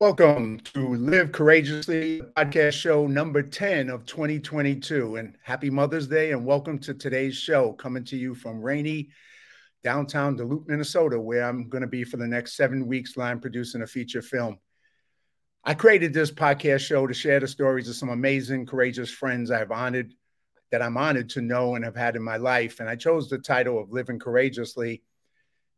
Welcome to Live Courageously, podcast show number 10 of 2022. And happy Mother's Day and welcome to today's show, coming to you from rainy downtown Duluth, Minnesota, where I'm going to be for the next 7 weeks line producing a feature film. I created this podcast show to share the stories of some amazing, courageous friends I'm honored to know and have had in my life. And I chose the title of Living Courageously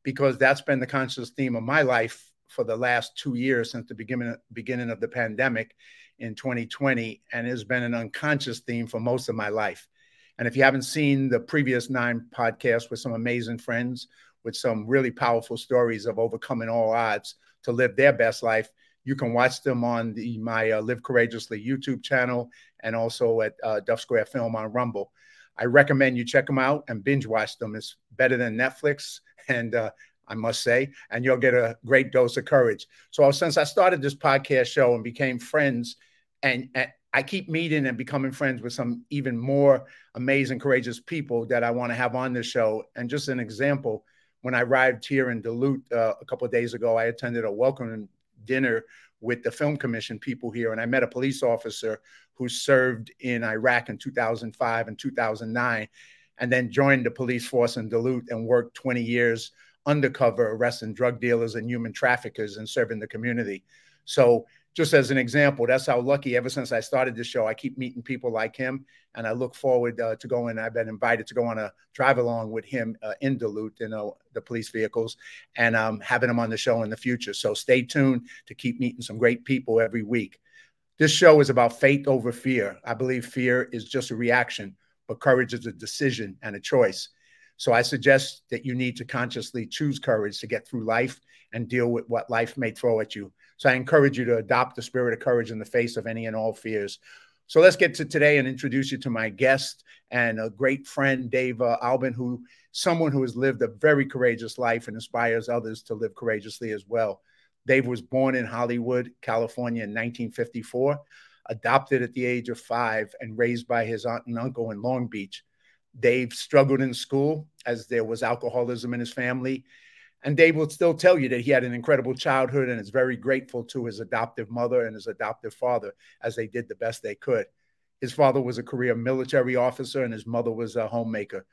because that's been the conscious theme of my life for the last 2 years since the beginning of the pandemic in 2020, and has been an unconscious theme for most of my life. And if you haven't seen the previous 9 podcasts with some amazing friends with some really powerful stories of overcoming all odds to live their best life, you can watch them on my Live Courageously YouTube channel and also at Duff Square Film on Rumble. I recommend you check them out and binge watch them. It's better than Netflix, and I must say, and you'll get a great dose of courage. So since I started this podcast show and became friends, and I keep meeting and becoming friends with some even more amazing, courageous people that I want to have on this show. And just an example, when I arrived here in Duluth a couple of days ago, I attended a welcoming dinner with the Film Commission people here, and I met a police officer who served in Iraq in 2005 and 2009, and then joined the police force in Duluth and worked 20 years undercover, arresting drug dealers and human traffickers and serving the community. So just as an example, that's how lucky ever since I started this show, I keep meeting people like him. And I look forward to going. I've been invited to go on a drive along with him in Duluth, the police vehicles, and having him on the show in the future. So stay tuned to keep meeting some great people every week. This show is about faith over fear. I believe fear is just a reaction, but courage is a decision and a choice. So I suggest that you need to consciously choose courage to get through life and deal with what life may throw at you. So I encourage you to adopt the spirit of courage in the face of any and all fears. So let's get to today and introduce you to my guest and a great friend, Dave Albin, someone who has lived a very courageous life and inspires others to live courageously as well. Dave was born in Hollywood, California in 1954, adopted at the age of 5 and raised by his aunt and uncle in Long Beach. Dave struggled in school as there was alcoholism in his family. And Dave will still tell you that he had an incredible childhood and is very grateful to his adoptive mother and his adoptive father as they did the best they could. His father was a career military officer and his mother was a homemaker.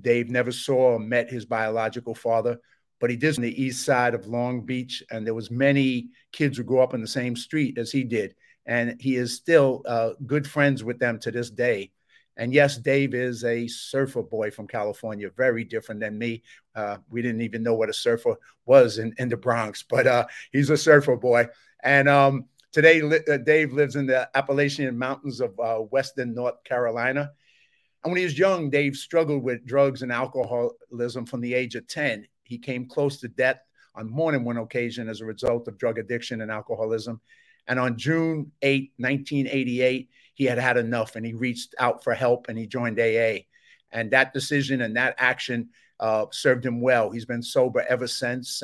Dave never saw or met his biological father, but he did on the east side of Long Beach. And there was many kids who grew up in the same street as he did. And he is still good friends with them to this day. And yes, Dave is a surfer boy from California, very different than me. We didn't even know what a surfer was in the Bronx, but he's a surfer boy. And today, Dave lives in the Appalachian Mountains of Western North Carolina. And when he was young, Dave struggled with drugs and alcoholism from the age of 10. He came close to death on more than one occasion as a result of drug addiction and alcoholism. And on June 8, 1988, he had had enough and he reached out for help and he joined AA. And that decision and that action served him well. He's been sober ever since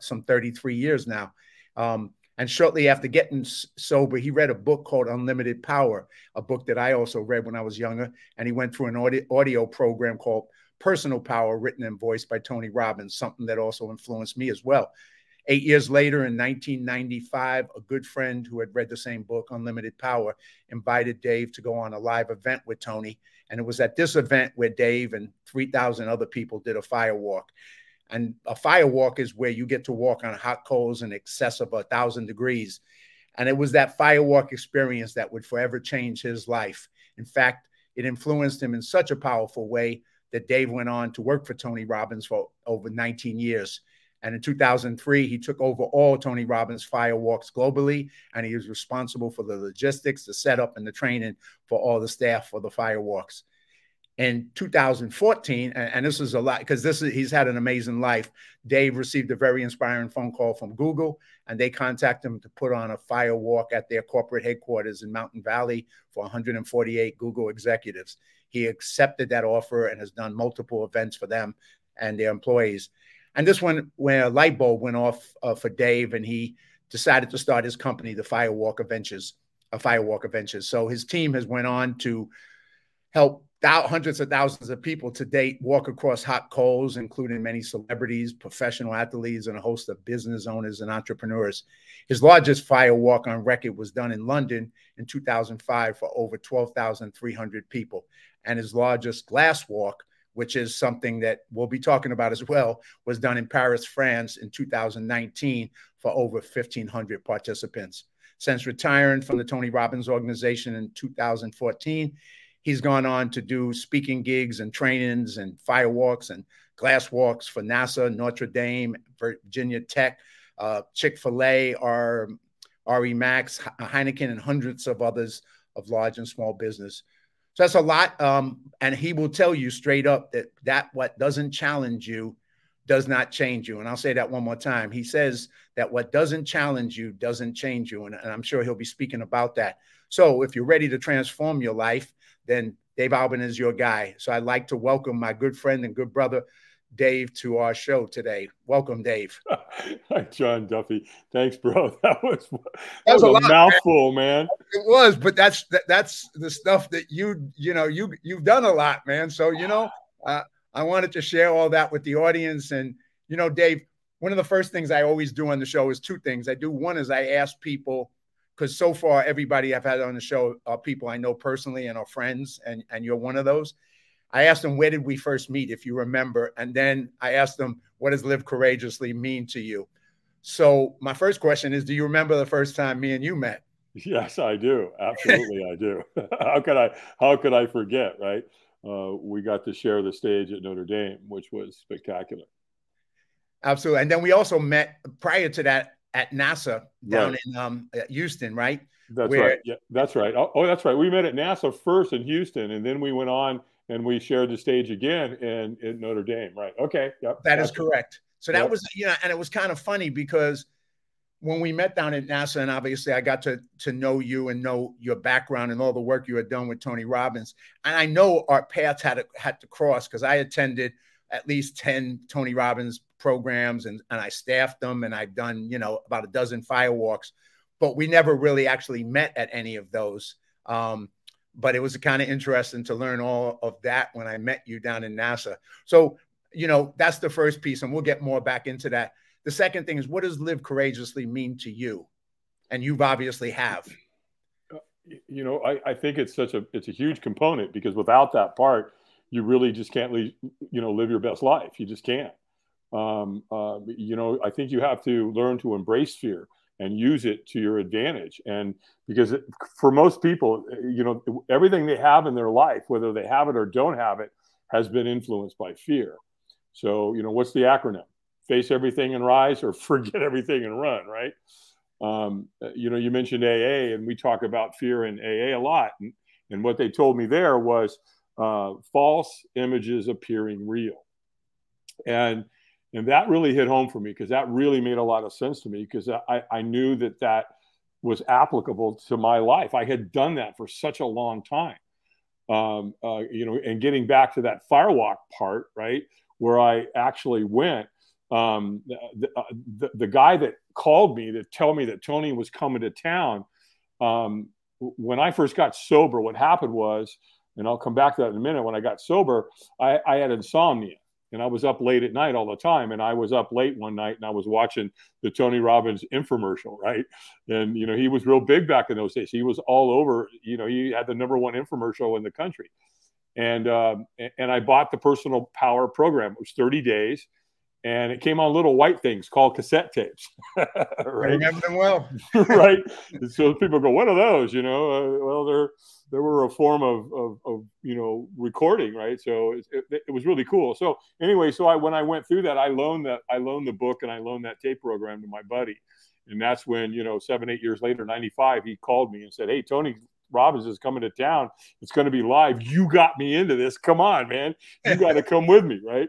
some 33 years now. And shortly after getting sober, he read a book called Unlimited Power, a book that I also read when I was younger. And he went through an audio program called Personal Power, written and voiced by Tony Robbins, something that also influenced me as well. 8 years later, in 1995, a good friend who had read the same book, Unlimited Power, invited Dave to go on a live event with Tony. And it was at this event where Dave and 3,000 other people did a firewalk. And a firewalk is where you get to walk on hot coals in excess of 1,000 degrees. And it was that firewalk experience that would forever change his life. In fact, it influenced him in such a powerful way that Dave went on to work for Tony Robbins for over 19 years. And in 2003, he took over all Tony Robbins firewalks globally, and he was responsible for the logistics, the setup, and the training for all the staff for the firewalks. In 2014, and this is a lot because he's had an amazing life, Dave received a very inspiring phone call from Google, and they contacted him to put on a firewalk at their corporate headquarters in Mountain Valley for 148 Google executives. He accepted that offer and has done multiple events for them and their employees. And this one, where a light bulb went off for Dave, and he decided to start his company, the Firewalk Adventures. So his team has went on to help hundreds of thousands of people to date walk across hot coals, including many celebrities, professional athletes, and a host of business owners and entrepreneurs. His largest firewalk on record was done in London in 2005 for over 12,300 people. And his largest glass walk, which is something that we'll be talking about as well, was done in Paris, France in 2019 for over 1,500 participants. Since retiring from the Tony Robbins organization in 2014, he's gone on to do speaking gigs and trainings and firewalks and glass walks for NASA, Notre Dame, Virginia Tech, Chick-fil-A, RE Max, Heineken, and hundreds of others of large and small business. So that's a lot. And he will tell you straight up that what doesn't challenge you does not change you. And I'll say that one more time. He says that what doesn't challenge you doesn't change you. And I'm sure he'll be speaking about that. So if you're ready to transform your life, then Dave Albin is your guy. So I'd like to welcome my good friend and good brother, Dave, to our show today. Welcome, Dave. Hi, John Duffy. Thanks, bro. That was a mouthful, man. It was, but that's the stuff that you've done a lot, man. So, I wanted to share all that with the audience. And, Dave, one of the first things I always do on the show is two things. I do. One is I ask people, because so far everybody I've had on the show are people I know personally and are friends, and you're one of those. I asked them, where did we first meet, if you remember? And then I asked them, what does live courageously mean to you? So my first question is, do you remember the first time me and you met? Yes, I do. Absolutely, I do. How could I forget, right? We got to share the stage at Notre Dame, which was spectacular. Absolutely. And then we also met prior to that at NASA down in Houston, right? That's right. Yeah, that's right. Oh, that's right. We met at NASA first in Houston, and then we went on and we shared the stage again in Notre Dame, right? Okay. Yep. That is correct. So that was, and it was kind of funny because when we met down at NASA, and obviously I got to know you and know your background and all the work you had done with Tony Robbins. And I know our paths had to cross because I attended at least 10 Tony Robbins programs and I staffed them, and I've done, about a dozen firewalks, but we never really actually met at any of those. But it was kind of interesting to learn all of that when I met you down in NASA. So, that's the first piece, and we'll get more back into that. The second thing is, what does live courageously mean to you? And you've obviously have. I think it's a huge component, because without that part, you really just can't, live your best life. You just can't. I think you have to learn to embrace fear and use it to your advantage. And because for most people, everything they have in their life, whether they have it or don't have it, has been influenced by fear. So, what's the acronym? Face everything and rise, or forget everything and run, right? You mentioned AA, and we talk about fear in AA a lot. And what they told me there was false images appearing real. And that really hit home for me, because that really made a lot of sense to me, because I knew that was applicable to my life. I had done that for such a long time. And getting back to that firewalk part, right, where I actually went, the guy that called me to tell me that Tony was coming to town, when I first got sober, what happened was, and I'll come back to that in a minute, when I got sober, I had insomnia. And I was up late at night all the time. And I was up late one night and I was watching the Tony Robbins infomercial, right? And, he was real big back in those days. He was all over, he had the number one infomercial in the country. And I bought the Personal Power program. It was 30 days. And it came on little white things called cassette tapes. Right? I remember them well. Right. And so people go, what are those? Well, they were a form of recording, right? So it was really cool. So anyway, when I went through that, I loaned the book and I loaned that tape program to my buddy. And that's when, 7-8 years later, 95, he called me and said, hey, Tony Robbins is coming to town. It's going to be live. You got me into this. Come on, man. You got to come with me, right?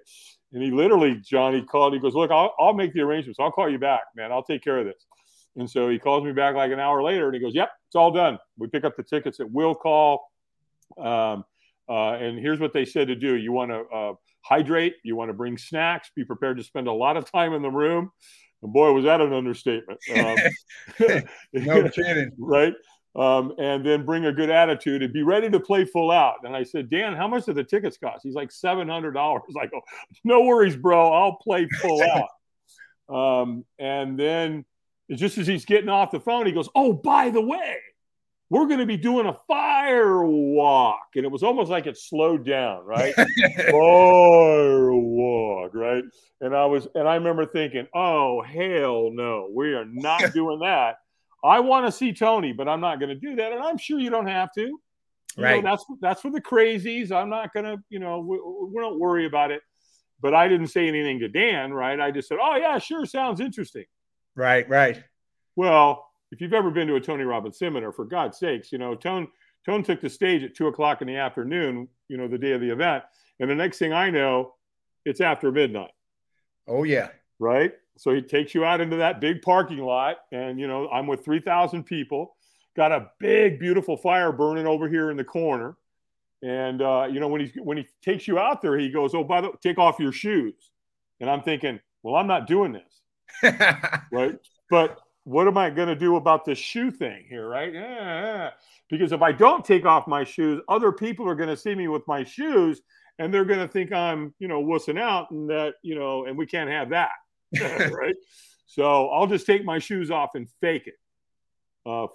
And he literally, Johnny called. He goes, look, I'll make the arrangements. I'll call you back, man. I'll take care of this. And so he calls me back like an hour later, and he goes, yep, it's all done. We pick up the tickets at will call. And here's what they said to do. You want to hydrate. You want to bring snacks. Be prepared to spend a lot of time in the room. And boy, was that an understatement. No kidding. Right? and then bring a good attitude and be ready to play full out. And I said, Dan, how much do the tickets cost? He's like $700. I go, no worries, bro. I'll play full out. And then just as he's getting off the phone, he goes, oh, by the way, we're going to be doing a firewalk. And it was almost like it slowed down, right? Firewalk, right? And I remember thinking, oh, hell no, we are not doing that. I want to see Tony, but I'm not going to do that. And I'm sure you don't have to. You know, that's for the crazies. I'm not going to, we don't worry about it. But I didn't say anything to Dan, right? I just said, oh, yeah, sure, sounds interesting. Right. Well, if you've ever been to a Tony Robbins seminar, for God's sakes, Tone took the stage at 2:00 in the afternoon, the day of the event. And the next thing I know, it's after midnight. Oh, yeah. Right. So he takes you out into that big parking lot. And, I'm with 3,000 people, got a big, beautiful fire burning over here in the corner. And, when he takes you out there, he goes, oh, by the way, take off your shoes. And I'm thinking, well, I'm not doing this. Right. But what am I going to do about this shoe thing here, right? Yeah. Because if I don't take off my shoes, other people are going to see me with my shoes, and they're going to think I'm, wussing out, and that, and we can't have that, right? So I'll just take my shoes off and fake it.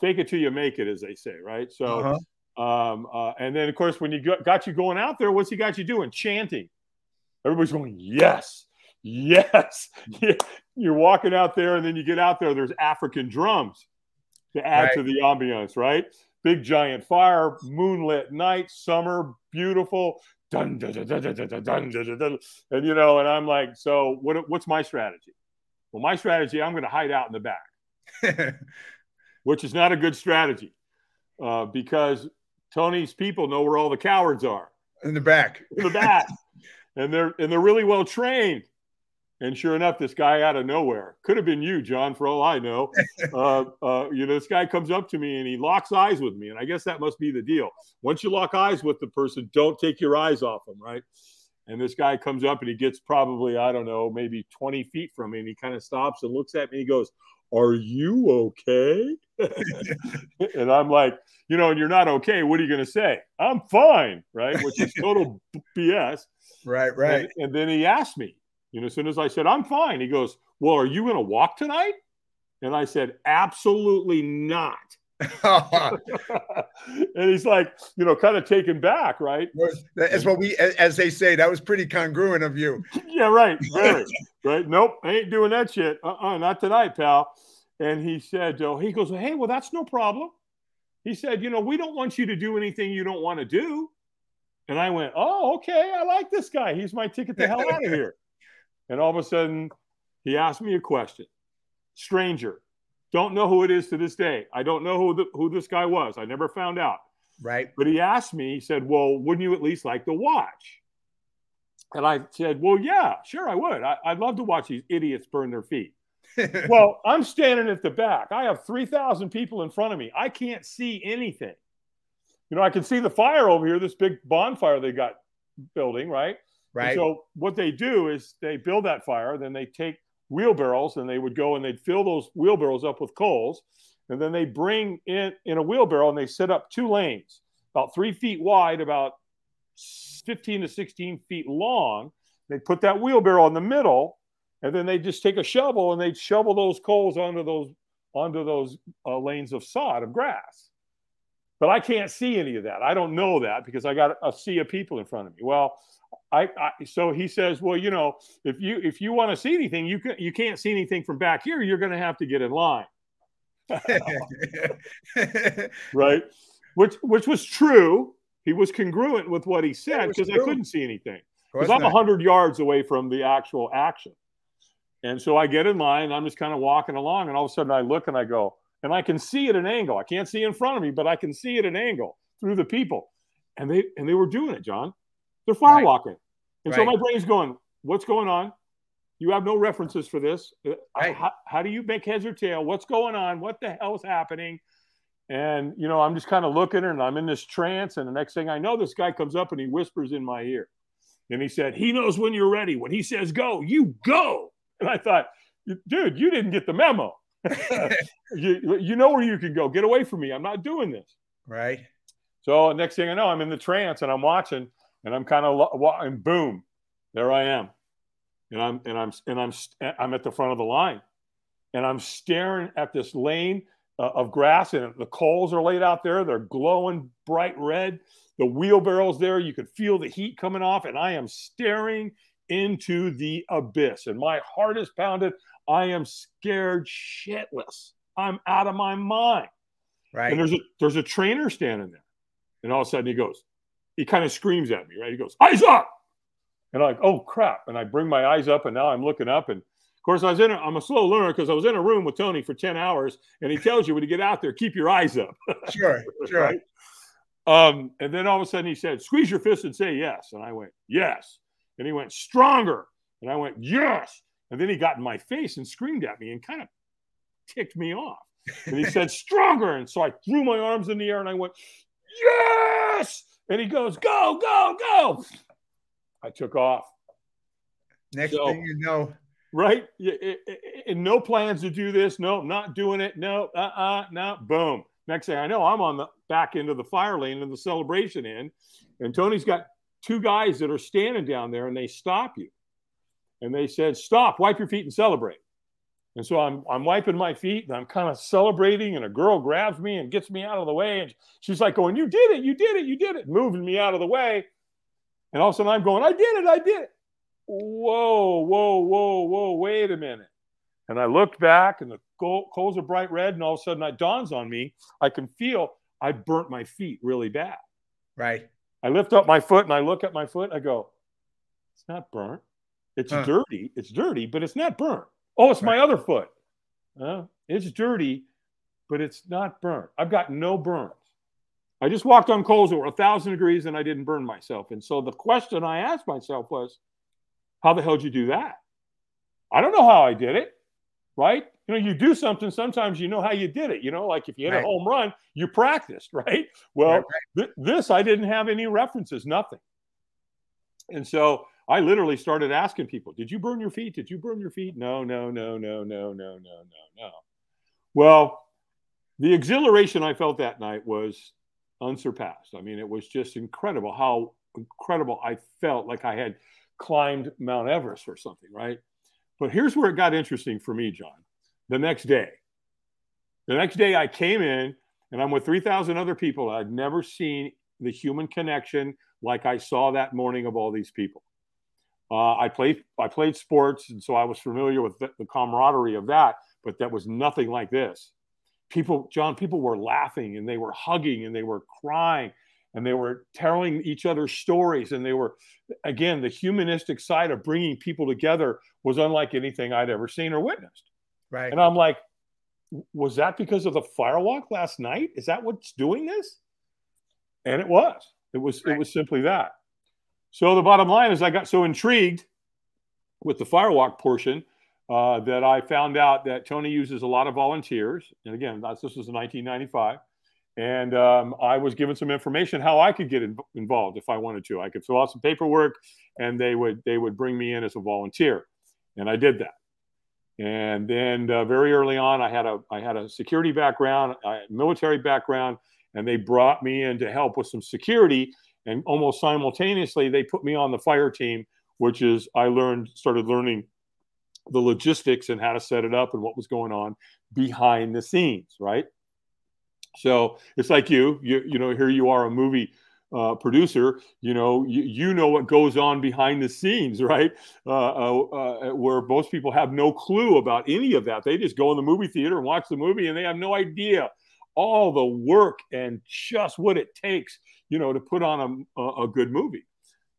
Fake it till you make it, as they say, right? So, and then, of course, when you got you going out there, what's he got you doing? Chanting. Everybody's going, yes. Yes. You're walking out there, and then you get out there, there's African drums to add to the ambiance, right? Big giant fire, moonlit night, summer, beautiful. Dun, dun, dun, dun, dun, dun, dun, dun. And, and I'm like, so what's my strategy? Well, my strategy, I'm going to hide out in the back, which is not a good strategy because Tony's people know where all the cowards are. In the back. And they're really well trained. And sure enough, this guy out of nowhere, could have been you, John, for all I know. This guy comes up to me and he locks eyes with me. And I guess that must be the deal. Once you lock eyes with the person, don't take your eyes off them, right? And this guy comes up and he gets probably, I don't know, maybe 20 feet from me. And he kind of stops and looks at me. And he goes, are you okay? And I'm like, and you're not okay. What are you going to say? I'm fine, right? Which is total BS. Right. And then he asked me. As soon as I said, I'm fine, he goes, well, are you going to walk tonight? And I said, absolutely not. And he's like, kind of taken back, right? That's what as they say, that was pretty congruent of you. Yeah, right. Very, right. Nope, I ain't doing that shit. Not tonight, pal. And he said, he goes, hey, well, that's no problem. He said, we don't want you to do anything you don't want to do. And I went, oh, okay. I like this guy. He's my ticket the hell out of here. And all of a sudden, he asked me a question. Stranger. Don't know who it is to this day. I don't know who this guy was. I never found out. Right. But he asked me, he said, well, wouldn't you at least like to watch? And I said, well, yeah, sure, I would. I'd love to watch these idiots burn their feet. Well, I'm standing at the back. I have 3,000 people in front of me. I can't see anything. I can see the fire over here, this big bonfire they got building, right? Right. And so what they do is they build that fire, then they take wheelbarrows and they would go and they'd fill those wheelbarrows up with coals. And then they bring in a wheelbarrow and they set up two lanes, about 3 feet wide, about 15 to 16 feet long. They put that wheelbarrow in the middle and then they just take a shovel and they shovel those coals onto those lanes of sod, of grass. But I can't see any of that. I don't know that because I got a sea of people in front of me. Well, so he says, well, if you want to see anything, you can't see anything from back here. You're going to have to get in line. Right. Which was true. He was congruent with what he said because I couldn't see anything because I'm 100 yards away from the actual action. And so I get in line. I'm just kind of walking along. And all of a sudden I look and I go, and I can see at an angle. I can't see in front of me, but I can see at an angle through the people. And they were doing it, John. They're firewalking. Right. And so my brain's going, what's going on? You have no references for this. Right. How do you make heads or tail? What's going on? What the hell is happening? And, I'm just kind of looking and I'm in this trance. And the next thing I know, this guy comes up and he whispers in my ear. And he said, he knows when you're ready. When he says go, you go. And I thought, dude, you didn't get the memo. You know where you can go. Get away from me. I'm not doing this. Right. So next thing I know, I'm in the trance and I'm watching and I'm kind of, and boom, there I am. And I'm at the front of the line and I'm staring at this lane of grass, and the coals are laid out there. They're glowing bright red. The wheelbarrow's there. You could feel the heat coming off, and I am staring into the abyss, and my heart is pounded. I am scared shitless. I'm out of my mind. Right. And there's a trainer standing there. And all of a sudden he kind of screams at me, right? He goes, "Eyes up!" And I'm like, oh crap. And I bring my eyes up, and now I'm looking up. And of course I'm a slow learner because I was in a room with Tony for 10 hours and he tells you when you get out there, keep your eyes up. Sure. Sure. Right? And then all of a sudden he said, "Squeeze your fist and say yes." And I went, "Yes." And he went, "Stronger." And I went, "Yes." And then he got in my face and screamed at me and kind of ticked me off. And he said, "Stronger." And so I threw my arms in the air and I went, "Yes." And he goes, "Go, go, go." I took off. Next thing you know. Right? And no plans to do this. No, not doing it. No, no. Boom. Next thing I know, I'm on the back end of the fire lane and the celebration end. And Tony's got two guys that are standing down there, and they stop you. And they said, "Stop, wipe your feet and celebrate." And so I'm wiping my feet and I'm kind of celebrating, and a girl grabs me and gets me out of the way. And she's like going, "You did it, you did it, you did it," moving me out of the way. And all of a sudden I'm going, "I did it, I did it." Whoa, whoa, whoa, whoa, wait a minute. And I looked back and the coals are bright red, and all of a sudden it dawns on me. I can feel I burnt my feet really bad. Right. I lift up my foot and I look at my foot. I go, "It's not burnt. It's dirty. It's dirty, but it's not burnt." "Oh, it's my other foot." "It's dirty, but it's not burnt." I've got no burns. I just walked on coals that were 1,000 degrees and I didn't burn myself. And so the question I asked myself was, how the hell did you do that? I don't know how I did it, right? You know, you do something, sometimes you know how you did it. You know, like if you hit a home run, you practiced, right? Well, this, I didn't have any references, nothing. And so I literally started asking people, "Did you burn your feet? Did you burn your feet?" "No, no, no, no, no, no, no, no, no." Well, the exhilaration I felt that night was unsurpassed. I mean, it was just incredible how incredible I felt, like I had climbed Mount Everest or something, right? But here's where it got interesting for me, John. The next day I came in and I'm with 3,000 other people. I'd never seen the human connection like I saw that morning of all these people. I played sports, and so I was familiar with the camaraderie of that, but that was nothing like this. People were laughing, and they were hugging, and they were crying, and they were telling each other stories, and they were, again, the humanistic side of bringing people together was unlike anything I'd ever seen or witnessed. Right. And I'm like, was that because of the firewalk last night? Is that what's doing this? And it was. It was simply that. So the bottom line is I got so intrigued with the firewalk portion that I found out that Tony uses a lot of volunteers. And again, this was in 1995. And I was given some information how I could get involved if I wanted to. I could fill out some paperwork and they would bring me in as a volunteer. And I did that. And then very early on, I had a security background, a military background, and they brought me in to help with some security. And almost simultaneously, they put me on the fire team, which is I started learning the logistics and how to set it up and what was going on behind the scenes, right? So it's like you know, here you are a movie producer, you know, you know what goes on behind the scenes, right? Where most people have no clue about any of that. They just go in the movie theater and watch the movie, and they have no idea all the work and just what it takes, you know, to put on a good movie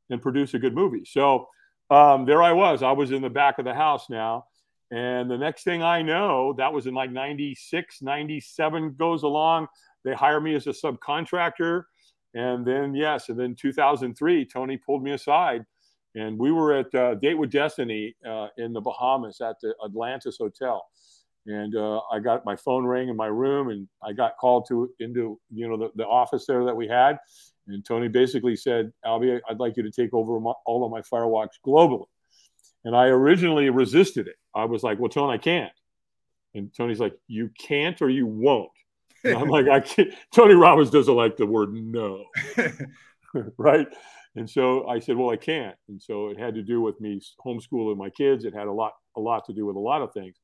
and produce a good movie. So there I was in the back of the house now. And the next thing I know, that was in like 96, 97 goes along. They hire me as a subcontractor. And then, yes. And then 2003, Tony pulled me aside and we were at Date with Destiny in the Bahamas at the Atlantis Hotel. And I got my phone rang in my room, and I got called into you know the office there that we had, and Tony basically said, "Albie, I'd like you to take over all of my firewalks globally." And I originally resisted it. I was like, "Well, Tony, I can't." And Tony's like, you can't or you won't. And I'm like, I can't. Tony Robbins doesn't like the word no. Right. And so I said, well, I can't. And so it had to do with me homeschooling my kids. It had a lot to do with a lot of things.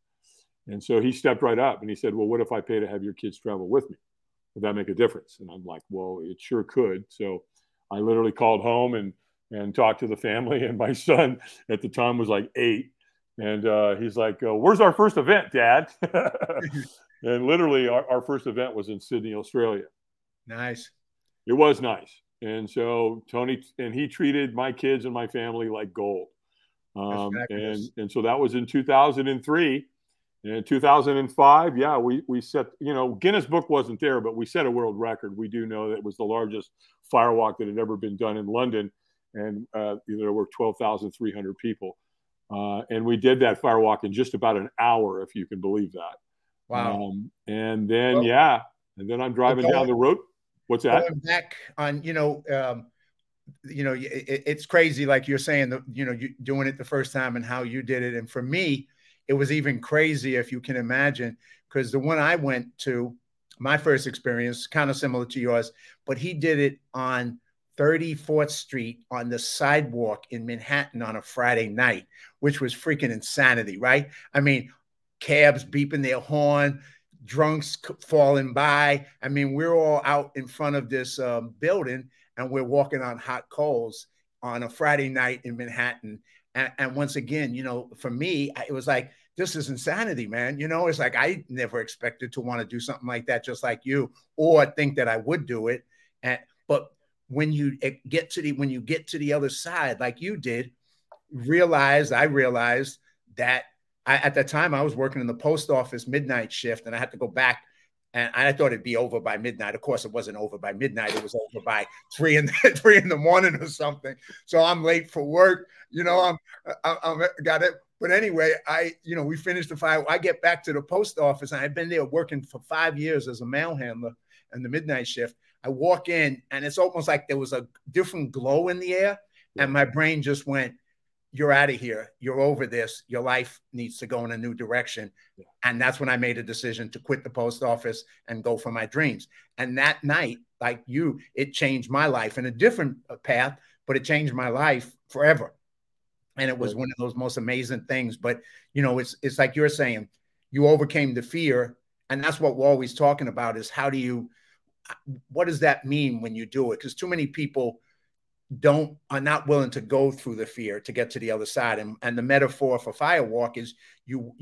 And so he stepped right up and he said, well, what if I pay to have your kids travel with me? Would that make a difference? And I'm like, well, it sure could. So I literally called home and talked to the family. And my son at the time was like 8. And he's like, where's our first event, Dad? And literally our first event was in Sydney, Australia. Nice. It was nice. And so Tony, and he treated my kids and my family like gold. And so that was in 2003. In 2005, yeah, we set, you know, Guinness Book wasn't there, but we set a world record. We do know that it was the largest firewalk that had ever been done in London. And there were 12,300 people. And we did that firewalk in just about an hour, if you can believe that. Wow. And then, well, yeah. And then I'm driving down the road. What's that? Going back on, it's crazy. Like you're saying, you doing it the first time and how you did it. And for me, it was even crazier, if you can imagine, because the one I went to, my first experience, kind of similar to yours, but he did it on 34th Street on the sidewalk in Manhattan on a Friday night, which was freaking insanity, right? I mean, cabs beeping their horn, drunks falling by. I mean, we're all out in front of this building and we're walking on hot coals on a Friday night in Manhattan. And once again, for me, it was like, this is insanity, man. It's like, I never expected to want to do something like that, just like you, or think that I would do it. But when you get to the other side, like you did, I realized that at that time I was working in the post office midnight shift and I had to go back. And I thought it'd be over by midnight. Of course, it wasn't over by midnight. It was over by 3 in the morning or something. So I'm late for work. I'm got it. But anyway, we finished the fire. I get back to the post office. And I've been there working for 5 years as a mail handler and the midnight shift. I walk in and it's almost like there was a different glow in the air. And my brain just went, you're out of here. You're over this. Your life needs to go in a new direction. Yeah. And that's when I made a decision to quit the post office and go for my dreams. And that night, like you, it changed my life in a different path, but it changed my life forever. And it was one of those most amazing things. But, it's like you're saying, you overcame the fear. And that's what we're always talking about is what does that mean when you do it? Because too many people are not willing to go through the fear to get to the other side. And the metaphor for firewalk is you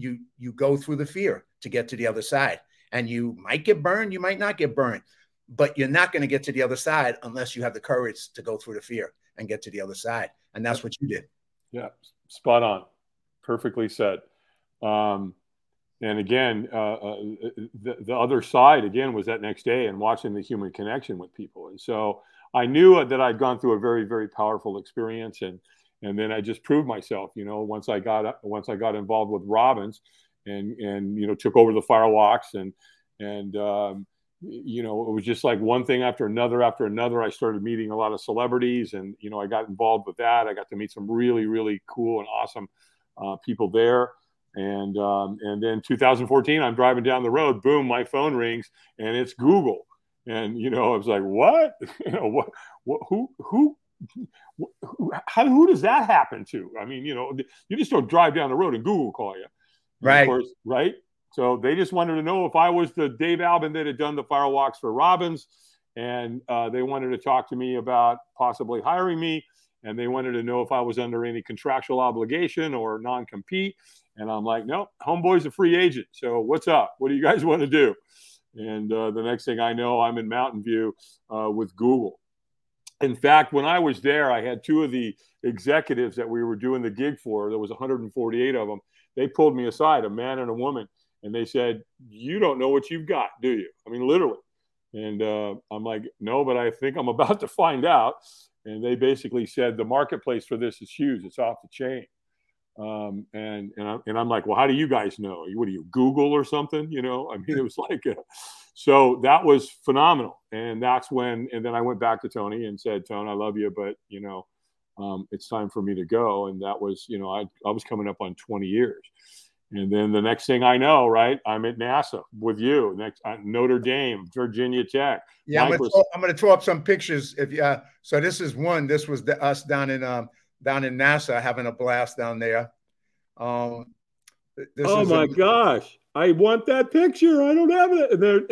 go through the fear to get to the other side, and you might get burned. You might not get burned, but you're not going to get to the other side unless you have the courage to go through the fear and get to the other side. And that's what you did. Yeah. Spot on. Perfectly said. And again, the other side again was that next day and watching the human connection with people. And so I knew that I'd gone through a very, very powerful experience, and then I just proved myself. Once I got involved with Robbins, and took over the firewalks, and it was just like one thing after another after another. I started meeting a lot of celebrities, and I got involved with that. I got to meet some really, really cool and awesome people there. And then 2014, I'm driving down the road. Boom, my phone rings, and it's Google. And, I was like, what? Who does that happen to? I mean, you just don't drive down the road and Google call you. Right. Of course, right. So they just wanted to know if I was the Dave Albin that had done the firewalks for Robbins. And they wanted to talk to me about possibly hiring me. And they wanted to know if I was under any contractual obligation or non-compete. And I'm like, no, homeboy's a free agent. So what's up? What do you guys want to do? And the next thing I know, I'm in Mountain View with Google. In fact, when I was there, I had two of the executives that we were doing the gig for. There was 148 of them. They pulled me aside, a man and a woman, and they said, you don't know what you've got, do you? I mean, literally. And I'm like, no, but I think I'm about to find out. And they basically said, the marketplace for this is huge. It's off the chain. And I'm like, well, how do you guys know? What do you, Google or something? It was like, so that was phenomenal. And that's when, and then I went back to Tony and said, Tony, I love you, but it's time for me to go. And that was, I was coming up on 20 years. And then the next thing I know, right, I'm at NASA with you. Next, Notre Dame, Virginia Tech. Yeah, I'm going to throw up some pictures. If you, so this is one. This was us down in NASA having a blast down there. Gosh, I want that picture. I don't have it.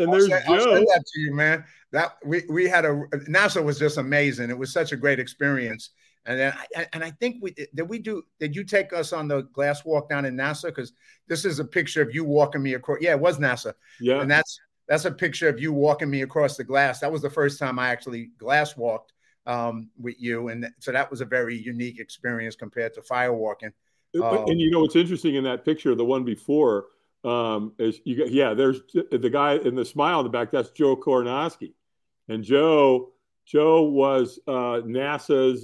I'll send that to you, man. That we had NASA was just amazing. It was such a great experience. And then, I think did you take us on the glass walk down in NASA? Because this is a picture of you walking me across. Yeah, it was NASA. Yeah. And that's a picture of you walking me across the glass. That was the first time I actually glass walked with you. And so that was a very unique experience compared to firewalking. And you know, what's interesting in that picture, the one before, is there's the guy in the smile in the back. That's Joe Kornoski. And Joe was NASA's,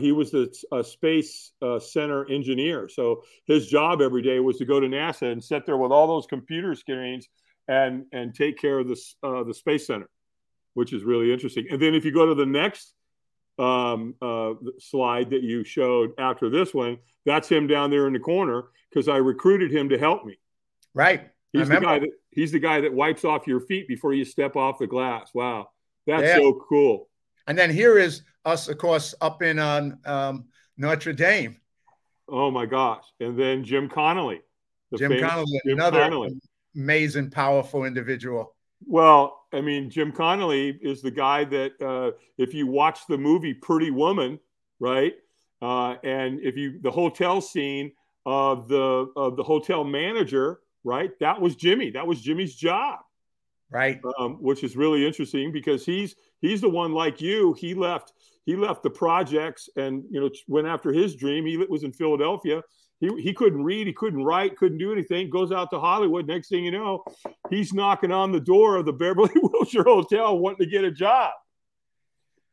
he was the space center engineer. So his job every day was to go to NASA and sit there with all those computer screens and take care of the space center, which is really interesting. And then if you go to the next slide that you showed after this one, that's him down there in the corner because I recruited him to help me. Right. He's the guy that wipes off your feet before you step off the glass. Wow. That's so cool. And then here is us, of course, up in Notre Dame. Oh, my gosh. And then Jim Connolly. Amazing, powerful individual. Well, I mean, Jim Connolly is the guy that if you watch the movie Pretty Woman, right, and if you the hotel scene of the hotel manager, right, that was Jimmy. That was Jimmy's job. Right. Which is really interesting because he's the one like you. He left the projects and, you know, went after his dream. He was in Philadelphia. He couldn't read. He couldn't write. Couldn't do anything. Goes out to Hollywood. Next thing you know, he's knocking on the door of the Beverly Wilshire Hotel wanting to get a job.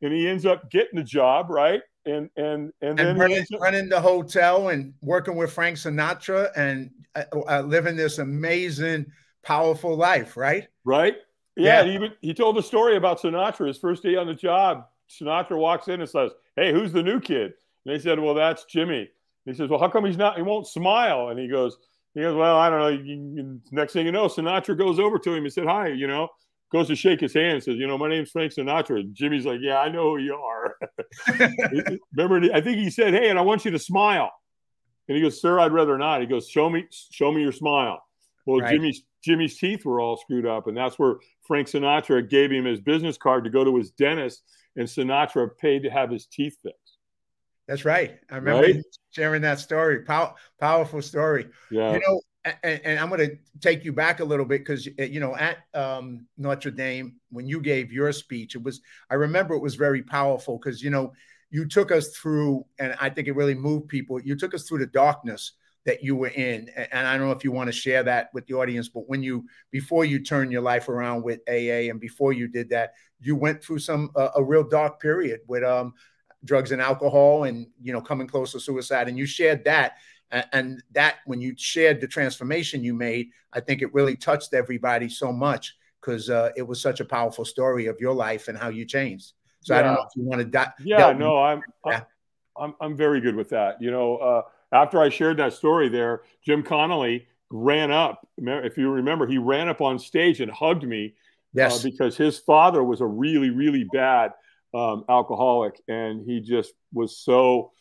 And he ends up getting a job. Right. And then running the hotel and working with Frank Sinatra and living this amazing powerful life, right? Right. Yeah. Yeah. He told a story about Sinatra. His first day on the job, Sinatra walks in and says, "Hey, who's the new kid?" And they said, "Well, that's Jimmy." And he says, "Well, how come he won't smile?" And he goes, "Well, I don't know." Next thing you know, Sinatra goes over to him and said, "Hi," goes to shake his hand and says, "My name's Frank Sinatra." And Jimmy's like, "Yeah, I know who you are." Remember, I think he said, "Hey, and I want you to smile." And he goes, "Sir, I'd rather not." He goes, "Show me your smile." Well, right. Jimmy's teeth were all screwed up, and that's where Frank Sinatra gave him his business card to go to his dentist, and Sinatra paid to have his teeth fixed. That's right. I remember sharing that story. Powerful story. Yeah. And I'm going to take you back a little bit because, at Notre Dame, when you gave your speech, I remember it was very powerful because, you took us through, and I think it really moved people. You took us through the darkness that you were in. And I don't know if you want to share that with the audience, but before you turned your life around with AA and before you did that, you went through a real dark period with drugs and alcohol and, coming close to suicide. And you shared that. And that when you shared the transformation you made, I think it really touched everybody so much because it was such a powerful story of your life and how you changed. So yeah. I don't know if you want to dive. Yeah, no, I'm very good with that. After I shared that story there, Jim Connolly ran up. If you remember, he ran up on stage and hugged me. Yes. Because his father was a really, really bad alcoholic. And he just was so,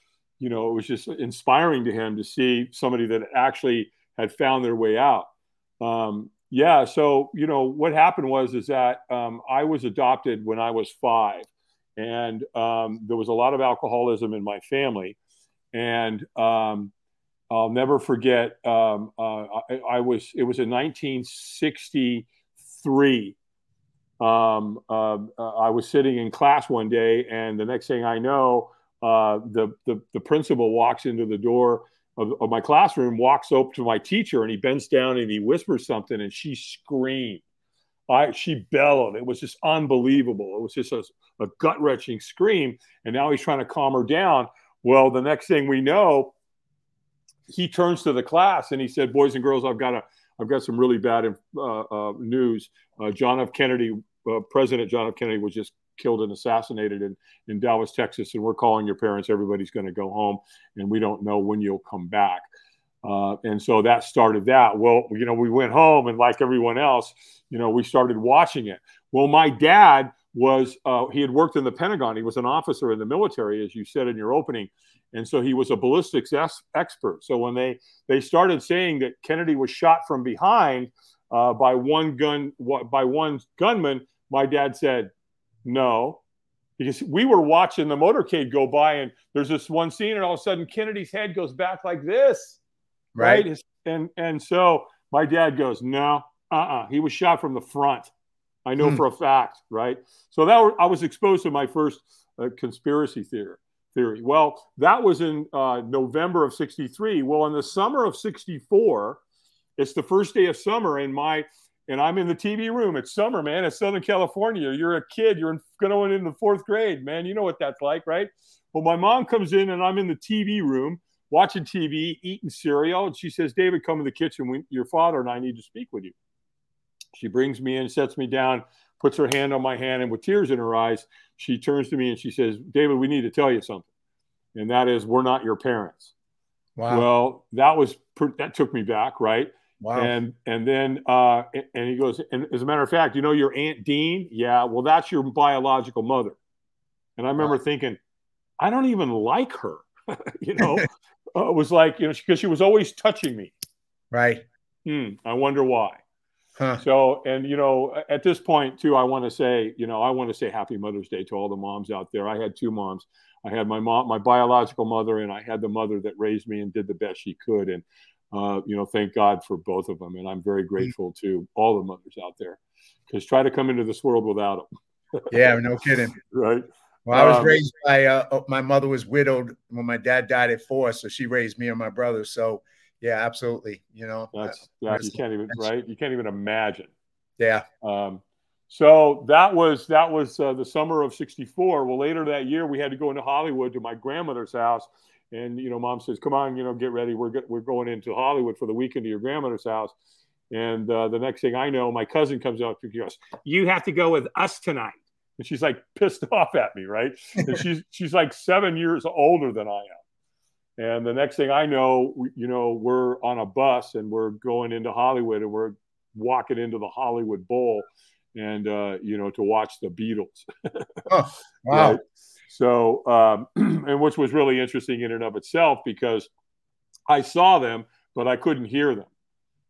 it was just inspiring to him to see somebody that actually had found their way out. So, what happened was that I was adopted when I was 5. And there was a lot of alcoholism in my family. And I'll never forget, it was in 1963. I was sitting in class one day, and the next thing I know, the principal walks into the door of my classroom, walks up to my teacher, and he bends down and he whispers something, and she screamed. She bellowed. It was just unbelievable. It was just a gut-wrenching scream, and now he's trying to calm her down. Well, the next thing we know, he turns to the class and he said, "Boys and girls, I've got some really bad news. President John F. Kennedy was just killed and assassinated in Dallas, Texas, and we're calling your parents. Everybody's going to go home, and we don't know when you'll come back." And so that started that. Well, you know, we went home and like everyone else, you know, we started watching it. Well, my dad was, he had worked in the Pentagon. He was an officer in the military, as you said in your opening. And so he was a ballistics expert. So when they started saying that Kennedy was shot from behind by one gunman, my dad said, no. Because we were watching the motorcade go by, and there's this one scene, and all of a sudden Kennedy's head goes back like this, right? And so my dad goes, no, he was shot from the front. I know for a fact, right? So I was exposed to my first conspiracy theory. Well, that was in November of 63. Well, in the summer of 64, it's the first day of summer, and I'm in the TV room. It's summer, man. It's Southern California. You're a kid. You're going into fourth grade, man. You know what that's like, right? Well, my mom comes in, and I'm in the TV room watching TV, eating cereal. And she says, David, come in the kitchen. Your father and I need to speak with you. She brings me in, sets me down, puts her hand on my hand, and with tears in her eyes, she turns to me and she says, David, we need to tell you something. And that is, we're not your parents. Wow. Well, that took me back, right? Wow. And then he goes, and as a matter of fact, you know your Aunt Dean? Yeah, well, that's your biological mother. And I remember thinking, I don't even like her. You know, it was like, you know, because she was always touching me. Right. I wonder why. Huh. So, and, you know, at this point, too, I want to say Happy Mother's Day to all the moms out there. I had two moms. I had my mom, my biological mother, and I had the mother that raised me and did the best she could. And, you know, thank God for both of them. And I'm very grateful to all the mothers out there, because try to come into this world without them. Yeah, no kidding. Right. Well, I was raised by, my mother was widowed when my dad died at 4. So she raised me and my brother. So. Yeah, absolutely. You know, you can't even imagine. Yeah. So that was the summer of 64. Well, later that year, we had to go into Hollywood to my grandmother's house. And, you know, mom says, come on, you know, get ready. We're going into Hollywood for the weekend to your grandmother's house. And the next thing I know, my cousin comes up to us. You have to go with us tonight. And she's like pissed off at me. Right. And she's like 7 years older than I am. And the next thing I know, you know, we're on a bus and we're going into Hollywood, and we're walking into the Hollywood Bowl and, you know, to watch the Beatles. Oh, wow. Right? So, and which was really interesting in and of itself, because I saw them, but I couldn't hear them.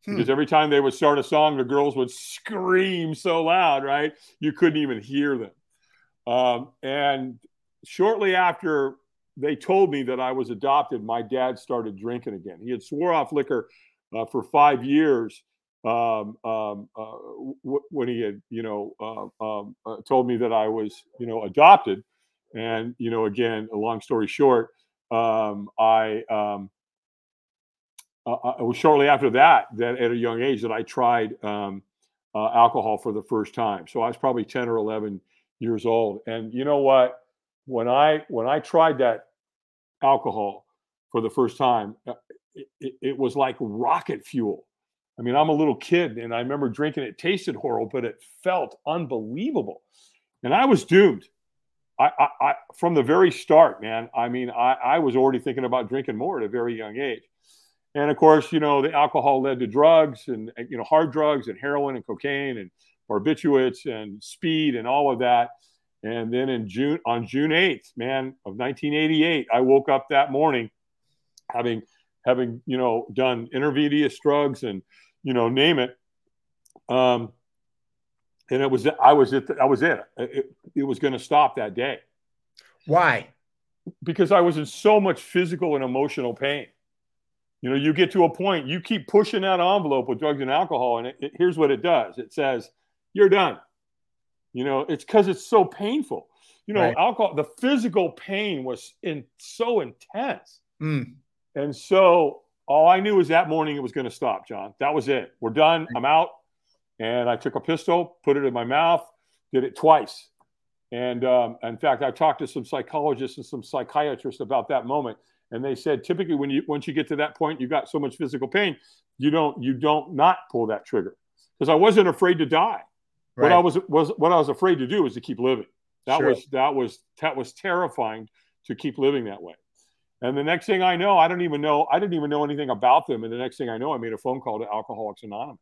Because every time they would start a song, the girls would scream so loud, right? You couldn't even hear them. And shortly after they told me that I was adopted, my dad started drinking again. He had swore off liquor for 5 years when he had, you know, told me that I was, you know, adopted. And, you know, again, a long story short, it was shortly after that at a young age that I tried alcohol for the first time. So I was probably 10 or 11 years old. And you know what? When I tried that alcohol for the first time, it was like rocket fuel. I mean, I'm a little kid, and I remember drinking it. Tasted horrible, but it felt unbelievable. And I was doomed. I from the very start, man. I mean, I was already thinking about drinking more at a very young age. And of course, you know, the alcohol led to drugs, and, you know, hard drugs and heroin and cocaine and barbiturates and speed and all of that. And then on June 8th, man, of 1988, I woke up that morning having, you know, done intravenous drugs and, you know, name it. And it was, I was it. It was going to stop that day. Why? Because I was in so much physical and emotional pain. You know, you get to a point, you keep pushing that envelope with drugs and alcohol. And here's what it does. It says, you're done. You know, it's because it's so painful. You know, right. Alcohol, the physical pain was so intense. And so all I knew was that morning it was going to stop, John. That was it. We're done. I'm out. And I took a pistol, put it in my mouth, did it twice. And in fact, I talked to some psychologists and some psychiatrists about that moment. And they said, typically, once you get to that point, you got so much physical pain, you don't not pull that trigger, because I wasn't afraid to die. Right. What I was afraid to do was to keep living. That was terrifying to keep living that way. And the next thing I know, I didn't even know anything about them. And the next thing I know, I made a phone call to Alcoholics Anonymous.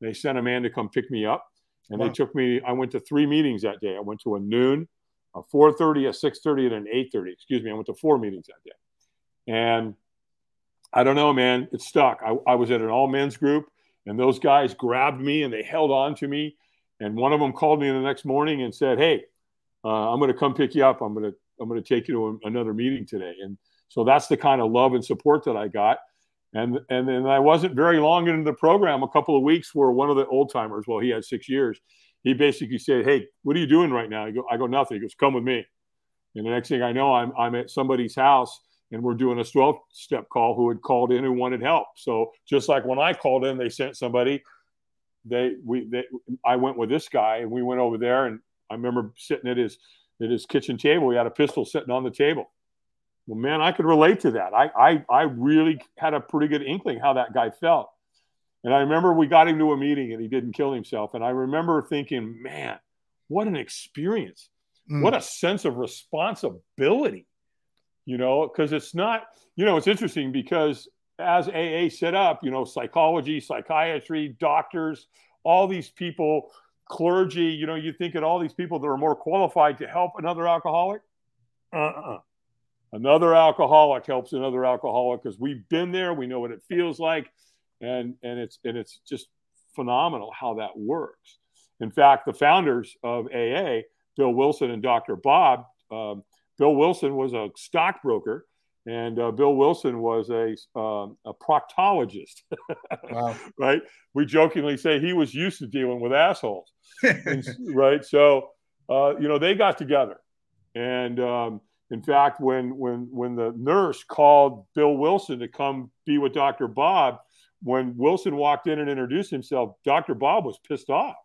They sent a man to come pick me up, and Wow. They took me. I went to three meetings that day. I went to a noon, a 4:30, a 6:30, and an 8:30. Excuse me, I went to four meetings that day. And I don't know, man, it stuck. I was at an all men's group, and those guys grabbed me and they held on to me. And one of them called me the next morning and said, "Hey, I'm going to come pick you up. I'm going to take you to another meeting today." And so that's the kind of love and support that I got. And then I wasn't very long into the program, a couple of weeks, where one of the old timers, well, he had 6 years, he basically said, "Hey, what are you doing right now?" I go, "Nothing." He goes, "Come with me." And the next thing I know, I'm at somebody's house, and we're doing a 12-step call who had called in who wanted help. So just like when I called in, they sent somebody. I went with this guy, and we went over there, and I remember sitting at his kitchen table. He had a pistol sitting on the table. Well, man, I could relate to that. I really had a pretty good inkling how that guy felt. And I remember we got him to a meeting and he didn't kill himself. And I remember thinking, man, what an experience. Mm. What a sense of responsibility, you know, because it's not, you know, it's interesting because as AA set up, you know, psychology, psychiatry, doctors, all these people, clergy, you know, you think of all these people that are more qualified to help another alcoholic. Another alcoholic helps another alcoholic because we've been there. We know what it feels like. And it's just phenomenal how that works. In fact, the founders of AA, Bill Wilson and Dr. Bob, Bill Wilson was a stockbroker, and Bill Wilson was a proctologist. Wow. Right? We jokingly say he was used to dealing with assholes. Right? So, you know, they got together. And in fact, when the nurse called Bill Wilson to come be with Dr. Bob, when Wilson walked in and introduced himself, Dr. Bob was pissed off.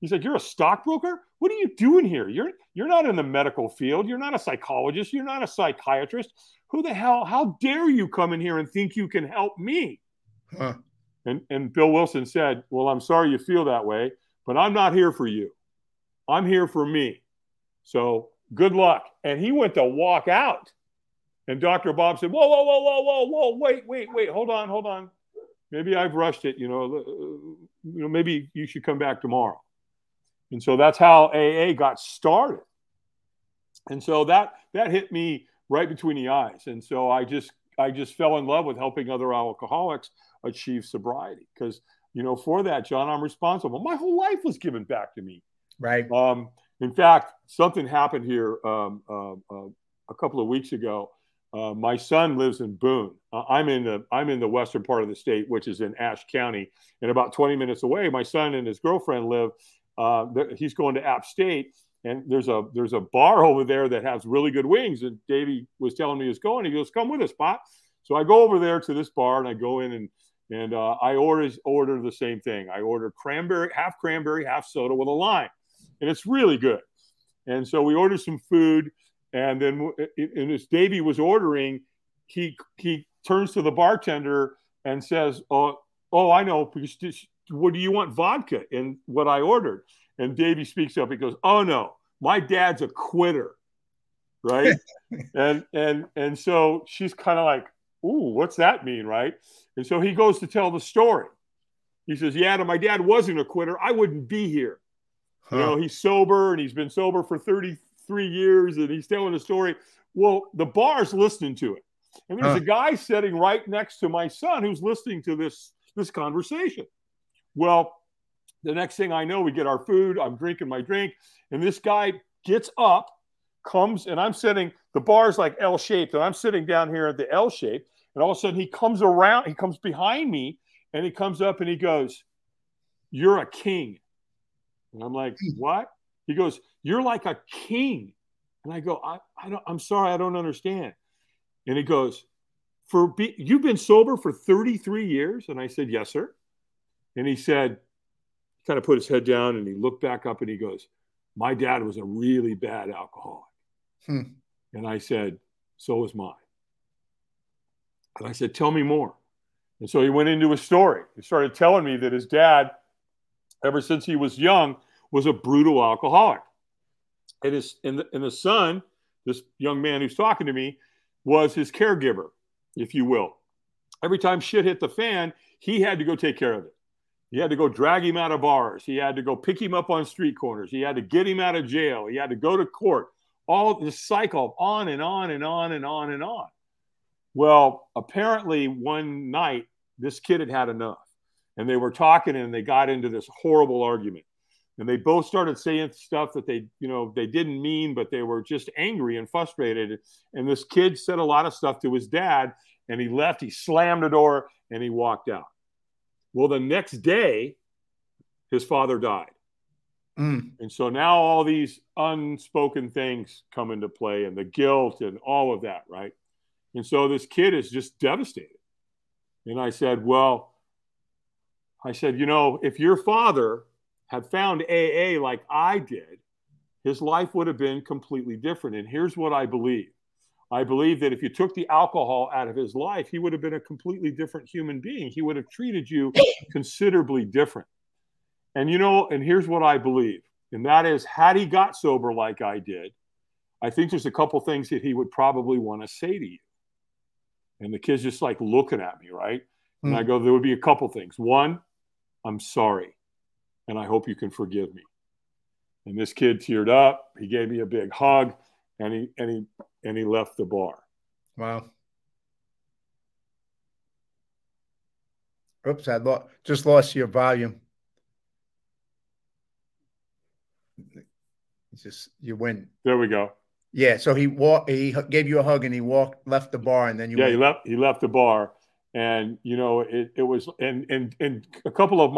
He said, "You're a stockbroker? What are you doing here? You're not in the medical field. You're not a psychologist. You're not a psychiatrist. Who the hell? How dare you come in here and think you can help me?" Huh. And Bill Wilson said, "Well, I'm sorry you feel that way, but I'm not here for you. I'm here for me. So good luck." And he went to walk out. And Dr. Bob said, "Whoa, whoa, whoa, whoa, whoa, whoa, wait, hold on. Maybe I've rushed it, you know, maybe you should come back tomorrow." And so that's how AA got started. And so that hit me right between the eyes. And so I just fell in love with helping other alcoholics achieve sobriety. Because, you know, for that, John, I'm responsible. My whole life was given back to me. Right. In fact, something happened here a couple of weeks ago. My son lives in Boone. I'm in the western part of the state, which is in Ashe County, and about 20 minutes away, my son and his girlfriend live. He's going to App State, and there's a bar over there that has really good wings. And Davey was telling me he was going. He goes, "Come with us, Pop." So I go over there to this bar, and I go in and I order the same thing. I order cranberry, half soda with a lime. And it's really good. And so we ordered some food. And then as Davey was ordering, he turns to the bartender and says, oh, I know. What do you want? Vodka in what I ordered. And Davey speaks up. He goes, "Oh, no, my dad's a quitter." Right. and so she's kind of like, "Ooh, what's that mean?" Right. And so he goes to tell the story. He says, "Yeah, my dad wasn't a quitter, I wouldn't be here. You know, he's sober, and he's been sober for 33 years, and he's telling a story." Well, the bar's listening to it. And there's a guy sitting right next to my son who's listening to this conversation. Well, the next thing I know, we get our food. I'm drinking my drink. And this guy gets up, comes, and I'm sitting. The bar's like L-shaped, and I'm sitting down here at the L shape. And all of a sudden, he comes around. He comes behind me, and he comes up, and he goes, "You're a king." And I'm like, "What?" He goes, "You're like a king." And I go, I'm sorry, I don't understand." And he goes, "You've been sober for 33 years? And I said, "Yes, sir." And he said, kind of put his head down, and he looked back up, and he goes, "My dad was a really bad alcoholic." And I said, "So was mine." And I said, "Tell me more." And so he went into his story. He started telling me that his dad, ever since he was young, was a brutal alcoholic. And the son, this young man who's talking to me, was his caregiver, if you will. Every time shit hit the fan, he had to go take care of it. He had to go drag him out of bars. He had to go pick him up on street corners. He had to get him out of jail. He had to go to court. All this cycle on and on and on and on and on. Well, apparently one night, this kid had had enough. And they were talking and they got into this horrible argument. And they both started saying stuff that they didn't mean, but they were just angry and frustrated. And this kid said a lot of stuff to his dad, and he left, he slammed the door, and he walked out. Well, the next day, his father died. Mm. And so now all these unspoken things come into play, and the guilt and all of that, right? And so this kid is just devastated. And I said, if your father had found AA like I did, his life would have been completely different. And here's what I believe. I believe that if you took the alcohol out of his life, he would have been a completely different human being. He would have treated you considerably different. And, and here's what I believe. And that is, had he got sober like I did, I think there's a couple things that he would probably want to say to you. And the kid's just like looking at me, right? And I go, there would be a couple things. One, I'm sorry. And I hope you can forgive me. And this kid teared up. He gave me a big hug, and he left the bar. Wow. Oops, I just lost your volume. You went. There we go. Yeah. So he gave you a hug, and he left the bar, and then you. Yeah, went. He left the bar. And, it was and a couple of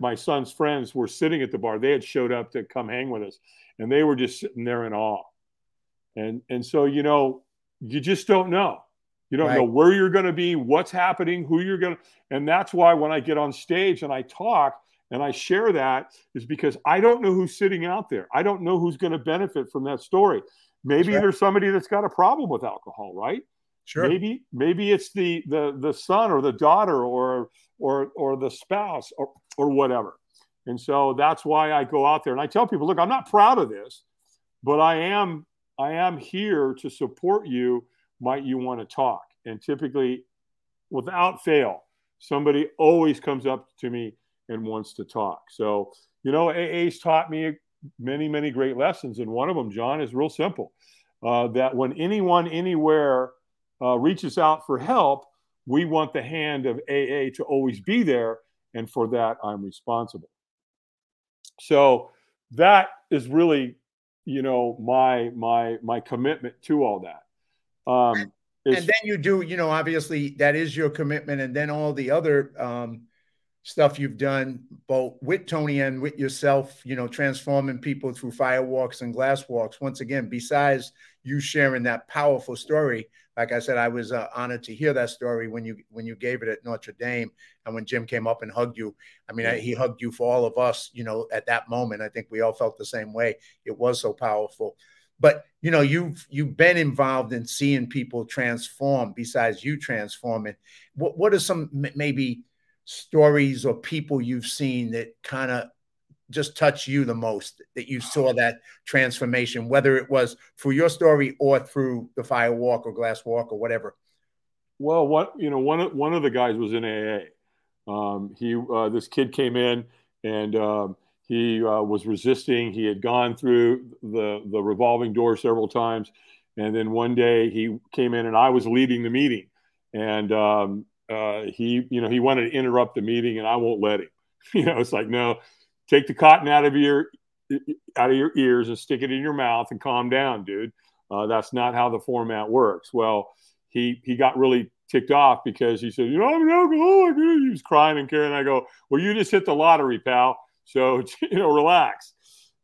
my son's friends were sitting at the bar. They had showed up to come hang with us, and they were just sitting there in awe. And so, you just don't know. You don't know where you're going to be, what's happening, who you're going to. And that's why when I get on stage and I talk and I share that, is because I don't know who's sitting out there. I don't know who's going to benefit from that story. Maybe there's somebody that's got a problem with alcohol, right? Sure. Maybe it's the son or the daughter or the spouse or whatever. And so that's why I go out there and I tell people, look, I'm not proud of this, but I am here to support you. Might you want to talk? And typically, without fail, somebody always comes up to me and wants to talk. So, AA's taught me many, many great lessons. And one of them, John, is real simple, that when anyone, anywhere, reaches out for help, we want the hand of AA to always be there. And for that, I'm responsible. So that is really, my commitment to all that. And then you do, obviously that is your commitment. And then all the other stuff you've done, both with Tony and with yourself, transforming people through firewalks and glass walks. Once again, besides you sharing that powerful story, like I said, I was honored to hear that story when you gave it at Notre Dame, and when Jim came up and hugged you. I mean, he hugged you for all of us, at that moment. I think we all felt the same way. It was so powerful. But, you've been involved in seeing people transform besides you transforming. What are some maybe stories or people you've seen that kind of just touch you the most, that you saw that transformation, whether it was through your story or through the fire walk or glass walk or whatever? Well, one of the guys was in AA. This kid came in and he was resisting. He had gone through the revolving door several times. And then one day he came in and I was leading the meeting, and he wanted to interrupt the meeting, and I won't let him. It's like, no, take the cotton out of your ears and stick it in your mouth and calm down, dude. That's not how the format works. Well, he got really ticked off because he said, I'm an alcoholic. He was crying and caring. I go, well, you just hit the lottery, pal. So, relax.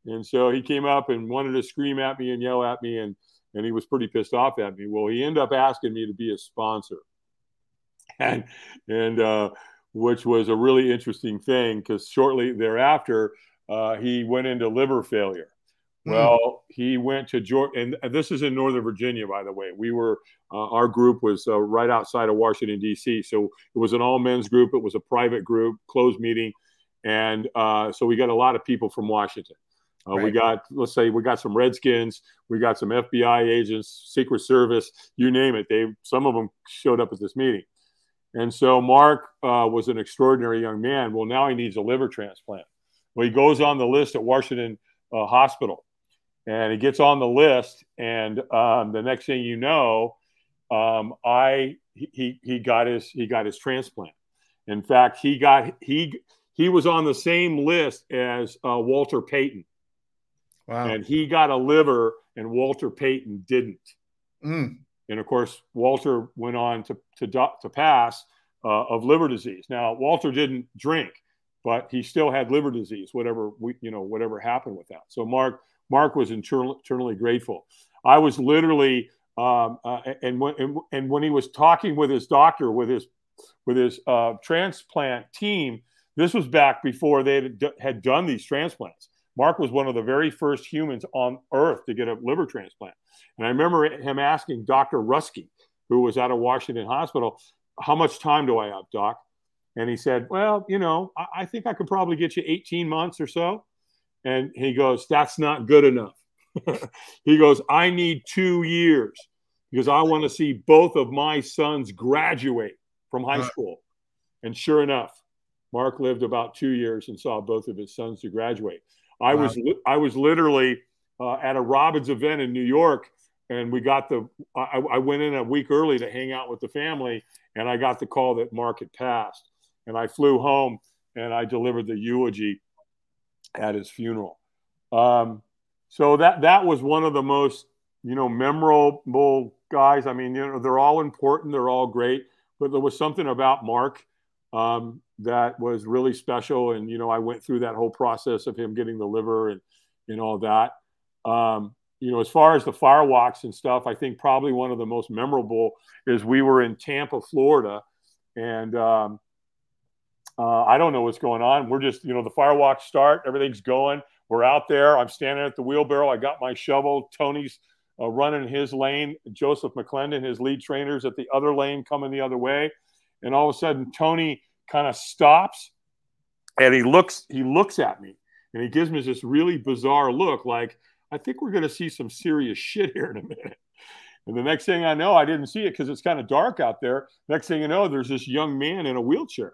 And so he came up and wanted to scream at me and yell at me. And he was pretty pissed off at me. Well, he ended up asking me to be a sponsor. And which was a really interesting thing, because shortly thereafter, he went into liver failure. Well, he went to Georgia, and this is in Northern Virginia, by the way. We were, our group was right outside of Washington, D.C. So it was an all men's group. It was a private group, closed meeting. And so we got a lot of people from Washington. Right. We got, let's say, we got some Redskins, we got some FBI agents, Secret Service, you name it. Some of them showed up at this meeting. And so Mark was an extraordinary young man. Well, now he needs a liver transplant. Well, he goes on the list at Washington Hospital, and he gets on the list. And the next thing you know, he got his transplant. In fact, he was on the same list as Walter Payton. Wow. And he got a liver, and Walter Payton didn't. Mm. And of course, Walter went on to pass of liver disease. Now, Walter didn't drink, but he still had liver disease. Whatever happened with that. So Mark was eternally grateful. I was literally, and when he was talking with his doctor, with his transplant team, this was back before they had done these transplants. Mark was one of the very first humans on Earth to get a liver transplant. And I remember him asking Dr. Rusky, who was out of Washington Hospital, how much time do I have, Doc? And he said, well, I think I could probably get you 18 months or so. And he goes, that's not good enough. He goes, I need 2 years because I want to see both of my sons graduate from high school. And sure enough, Mark lived about 2 years and saw both of his sons to graduate. I was literally at a Robbins event in New York, and we got I went in a week early to hang out with the family, and I got the call that Mark had passed, and I flew home and I delivered the eulogy at his funeral. So that was one of the most, memorable guys. I mean, they're all important, they're all great, but there was something about Mark that was really special. And, I went through that whole process of him getting the liver and all that. As far as the firewalks and stuff, I think probably one of the most memorable is we were in Tampa, Florida. And I don't know what's going on. We're just, the firewalks start, everything's going. We're out there. I'm standing at the wheelbarrow. I got my shovel. Tony's running his lane. Joseph McClendon, his lead trainer's at the other lane, coming the other way. And all of a sudden, Tony kind of stops, and he looks at me, and he gives me this really bizarre look, like, I think we're going to see some serious shit here in a minute. And the next thing I know, I didn't see it because it's kind of dark out there. Next thing you know, there's this young man in a wheelchair.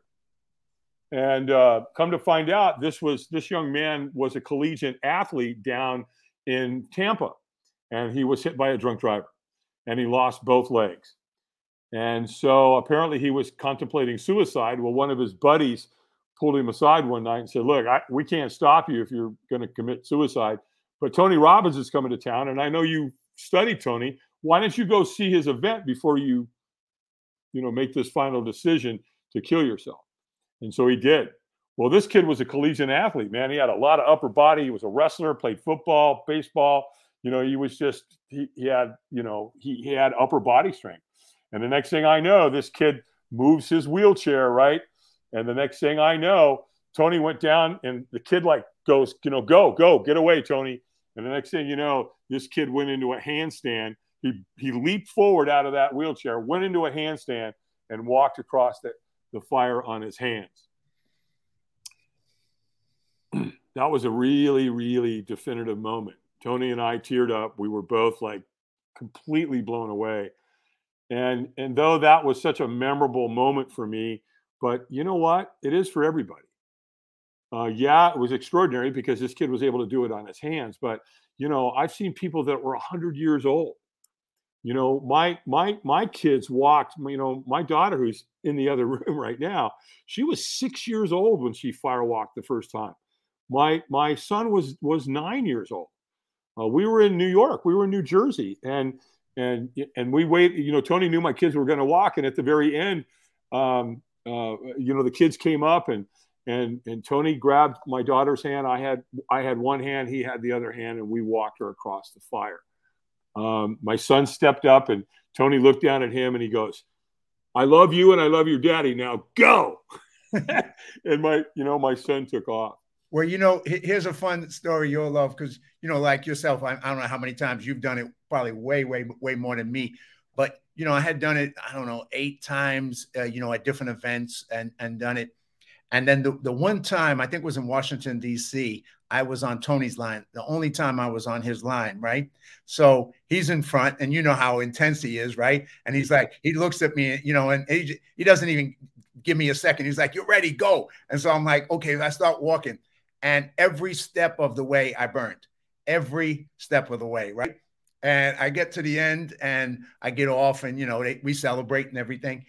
And come to find out, this young man was a collegiate athlete down in Tampa, and he was hit by a drunk driver, and he lost both legs. And so apparently he was contemplating suicide. Well, one of his buddies pulled him aside one night and said, look, we can't stop you if you're going to commit suicide, but Tony Robbins is coming to town, and I know you study Tony. Why don't you go see his event before you, make this final decision to kill yourself? And so he did. Well, this kid was a collegiate athlete, man. He had a lot of upper body. He was a wrestler, played football, baseball. He was just, he had upper body strength. And the next thing I know, this kid moves his wheelchair, right? And the next thing I know, Tony went down, and the kid goes, go, get away, Tony. And the next thing you know, this kid went into a handstand. He leaped forward out of that wheelchair, went into a handstand, and walked across the fire on his hands. That was a really, really definitive moment. Tony and I teared up. We were both completely blown away. And though that was such a memorable moment for me, but you know what? It is for everybody. It was extraordinary because this kid was able to do it on his hands. But, I've seen people that were 100 years old. My kids walked, my daughter, who's in the other room right now, she was 6 years old when she firewalked the first time. My son was 9 years old. We were in New York. We were in New Jersey. And we wait, Tony knew my kids were going to walk. And at the very end, the kids came up and Tony grabbed my daughter's hand. I had one hand, he had the other hand, and we walked her across the fire. My son stepped up, and Tony looked down at him and he goes, I love you. And I love your daddy. Now go. And my son took off. Well, here's a fun story you'll love because, like yourself, I don't know how many times you've done it, probably way, way, way more than me. But, I had done it, I don't know, 8 times, at different events and done it. And then the one time, I think it was in Washington, D.C., I was on Tony's line, the only time I was on his line, right? So he's in front, and you know how intense he is, right? And he's like, he looks at me, you know, and he doesn't even give me a second. He's like, you're ready, go. And so I'm like, okay, I start walking. And every step of the way, I burned. Every step of the way, right? And I get to the end, and I get off, and, you know, we celebrate and everything.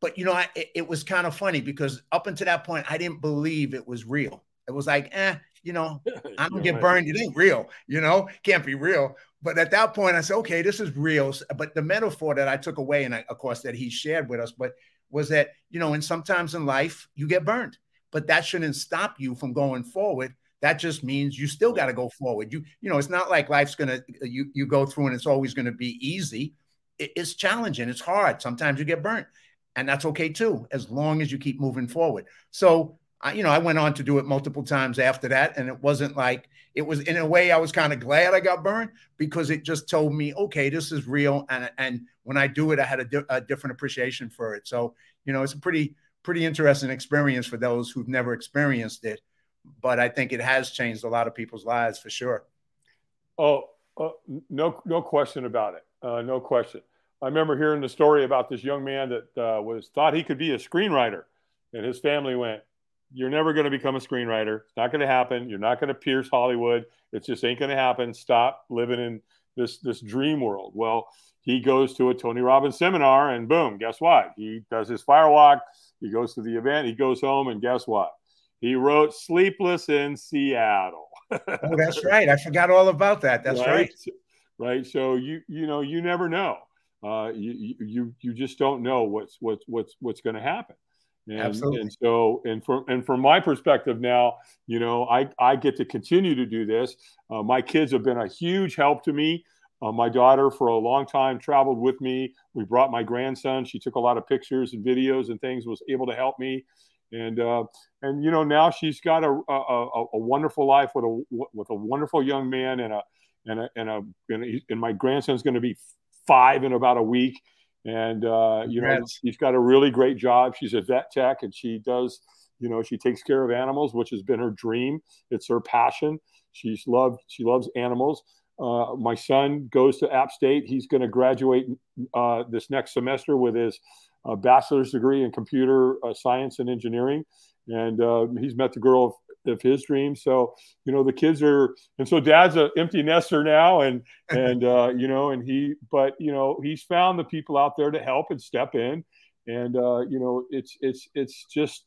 But, you know, it was kind of funny because up until that point, I didn't believe it was real. It was like, you know, I'm going to get burned. It ain't real, you know, can't be real. But at that point, I said, okay, this is real. But the metaphor that I took away, and of course, that he shared with us, but was that, you know, and sometimes in life, you get burned. But that shouldn't stop you from going forward. That just means you still got to go forward. You know, it's not like life's going to, you go through and it's always going to be easy. It's challenging. It's hard. Sometimes you get burnt. And that's okay, too, as long as you keep moving forward. So, you know, I went on to do it multiple times after that. And it wasn't like it was, in a way, I was kind of glad I got burned because it just told me, OK, this is real. And when I do it, I had a different appreciation for it. So, you know, it's a pretty interesting experience for those who've never experienced it. But I think it has changed a lot of people's lives for sure. Oh, no question about it. No question. I remember hearing the story about this young man that thought he could be a screenwriter, and his family went, "You're never going to become a screenwriter. It's not going to happen. You're not going to pierce Hollywood. It just ain't going to happen. Stop living in this dream world." Well, he goes to a Tony Robbins seminar, and boom, guess what? He does his Firewalk. He goes to the event. He goes home, and guess what? He wrote "Sleepless in Seattle." Oh, that's right. I forgot all about that. That's right. Right. So you know, you never know. You just don't know what's going to happen. And, absolutely. And so, and from my perspective now, you know, I get to continue to do this. My kids have been a huge help to me. My daughter for a long time traveled with me. We brought my grandson. She took a lot of pictures and videos and things, was able to help me. And you know, now she's got a wonderful life with a wonderful young man and my grandson's going to be 5 in about a week. And, you know, she's got a really great job. She's a vet tech and she does, you know, she takes care of animals, which has been her dream. It's her passion. She loves animals. My son goes to App State. He's going to graduate this next semester with his bachelor's degree in computer science and engineering. And he's met the girl of his dreams. So, you know, the kids are, and so dad's an empty nester now but you know, he's found the people out there to help and step in. And, you know, it's just,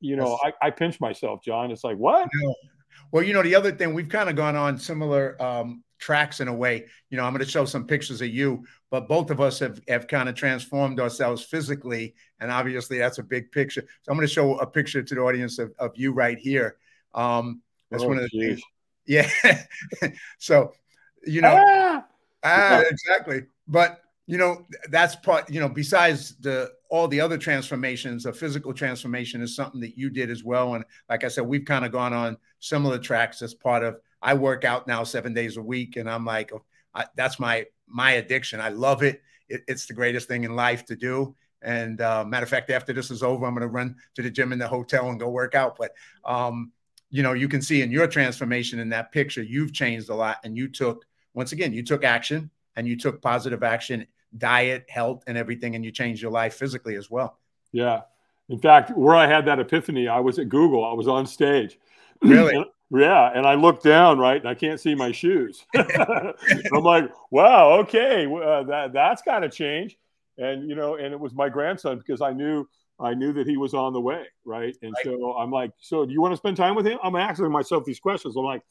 you know, I pinch myself, John. It's like, what? Well, you know, the other thing, we've kind of gone on similar tracks in a way, you know, I'm going to show some pictures of you, but both of us have kind of transformed ourselves physically. And obviously that's a big picture. So I'm going to show a picture to the audience of you right here. That's one of the things. Yeah. So, you know, exactly. But, you know, that's part, you know, besides all the other transformations, a physical transformation is something that you did as well. And like I said, we've kind of gone on similar tracks as part of, I work out now 7 days a week. And I'm like, that's my addiction. I love it. It's the greatest thing in life to do. And matter of fact, after this is over, I'm going to run to the gym in the hotel and go work out. But, you know, you can see in your transformation in that picture, you've changed a lot. And you took action and you took positive action, diet, health, and everything. And you changed your life physically as well. Yeah. In fact, where I had that epiphany, I was at Google. I was on stage. Really? Yeah. And I looked down, right? And I can't see my shoes. I'm like, wow, okay. That's got to change. And, you know, and it was my grandson because I knew that he was on the way. Right. And right. So I'm like, so do you want to spend time with him? I'm asking myself these questions. I'm like,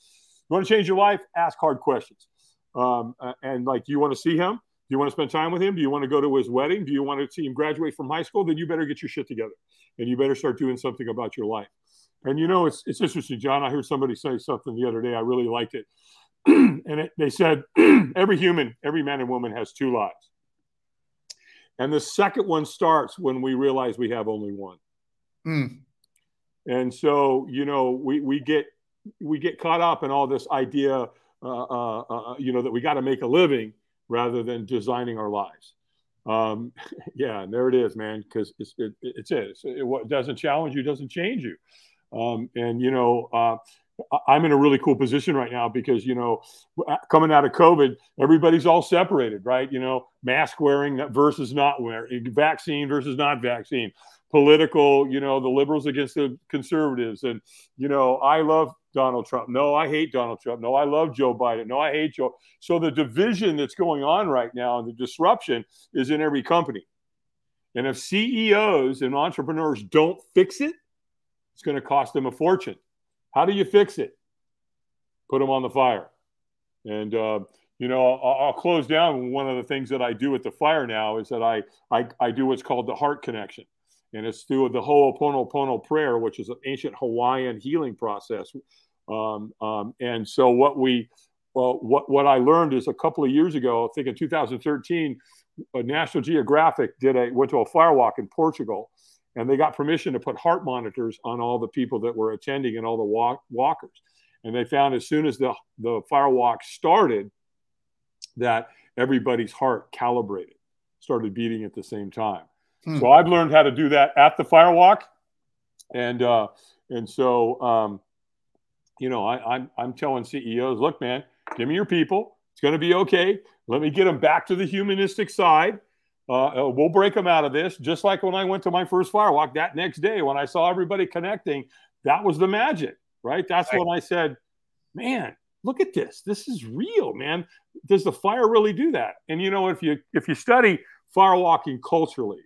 you want to change your life? Ask hard questions. And like, do you want to see him? Do you want to spend time with him? Do you want to go to his wedding? Do you want to see him graduate from high school? Then you better get your shit together and you better start doing something about your life. And, you know, it's interesting, John. I heard somebody say something the other day. I really liked it. And they said, every man and woman has two lives. And the second one starts when we realize we have only one. Mm. And so, you know, we get caught up in all this idea, you know, that we got to make a living rather than designing our lives. Yeah, and there it is, man, because it doesn't challenge you, doesn't change you. And, you know, I'm in a really cool position right now because, you know, coming out of COVID, everybody's all separated, right? You know, mask wearing versus not wearing, vaccine versus not vaccine, political, you know, the liberals against the conservatives. And, you know, I love Donald Trump. No, I hate Donald Trump. No, I love Joe Biden. No, I hate Joe. So the division that's going on right now and the disruption is in every company. And if CEOs and entrepreneurs don't fix it, it's going to cost them a fortune. How do you fix it? Put them on the fire. And, you know, I'll close down. One of the things that I do at the fire now is that I do what's called the heart connection. And it's through the Ho'oponopono prayer, which is an ancient Hawaiian healing process. And so what I learned is a couple of years ago, I think in 2013, National Geographic went to a firewalk in Portugal, and they got permission to put heart monitors on all the people that were attending and all the walkers. And they found as soon as the firewalk started, that everybody's heart calibrated, started beating at the same time. So I've learned how to do that at the firewalk, and so you know, I'm telling CEOs, look, man, give me your people. It's going to be okay. Let me get them back to the humanistic side. We'll break them out of this. Just like when I went to my first firewalk that next day, when I saw everybody connecting, that was the magic, right? That's right. When I said, man, look at this. This is real, man. Does the fire really do that? And you know, if you study firewalking culturally.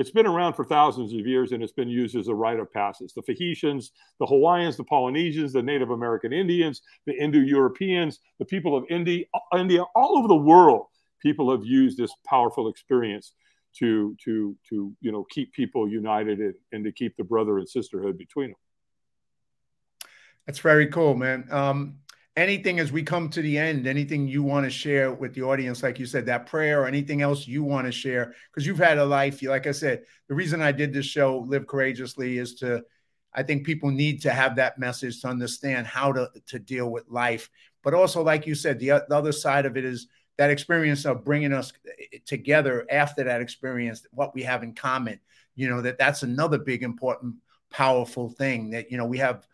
It's been around for thousands of years, and it's been used as a rite of passage. The Tahitians, the Hawaiians, the Polynesians, the Native American Indians, the Indo-Europeans, the people of India, all over the world, people have used this powerful experience to you know, keep people united and to keep the brother and sisterhood between them. That's very cool, man. Anything as we come to the end, anything you want to share with the audience, like you said, that prayer or anything else you want to share, because you've had a life. Like I said, the reason I did this show, Live Courageously, is I think people need to have that message to understand how to deal with life. But also, like you said, the other side of it is that experience of bringing us together after that experience, what we have in common, you know, that's another big, important, powerful thing that, you know, we have.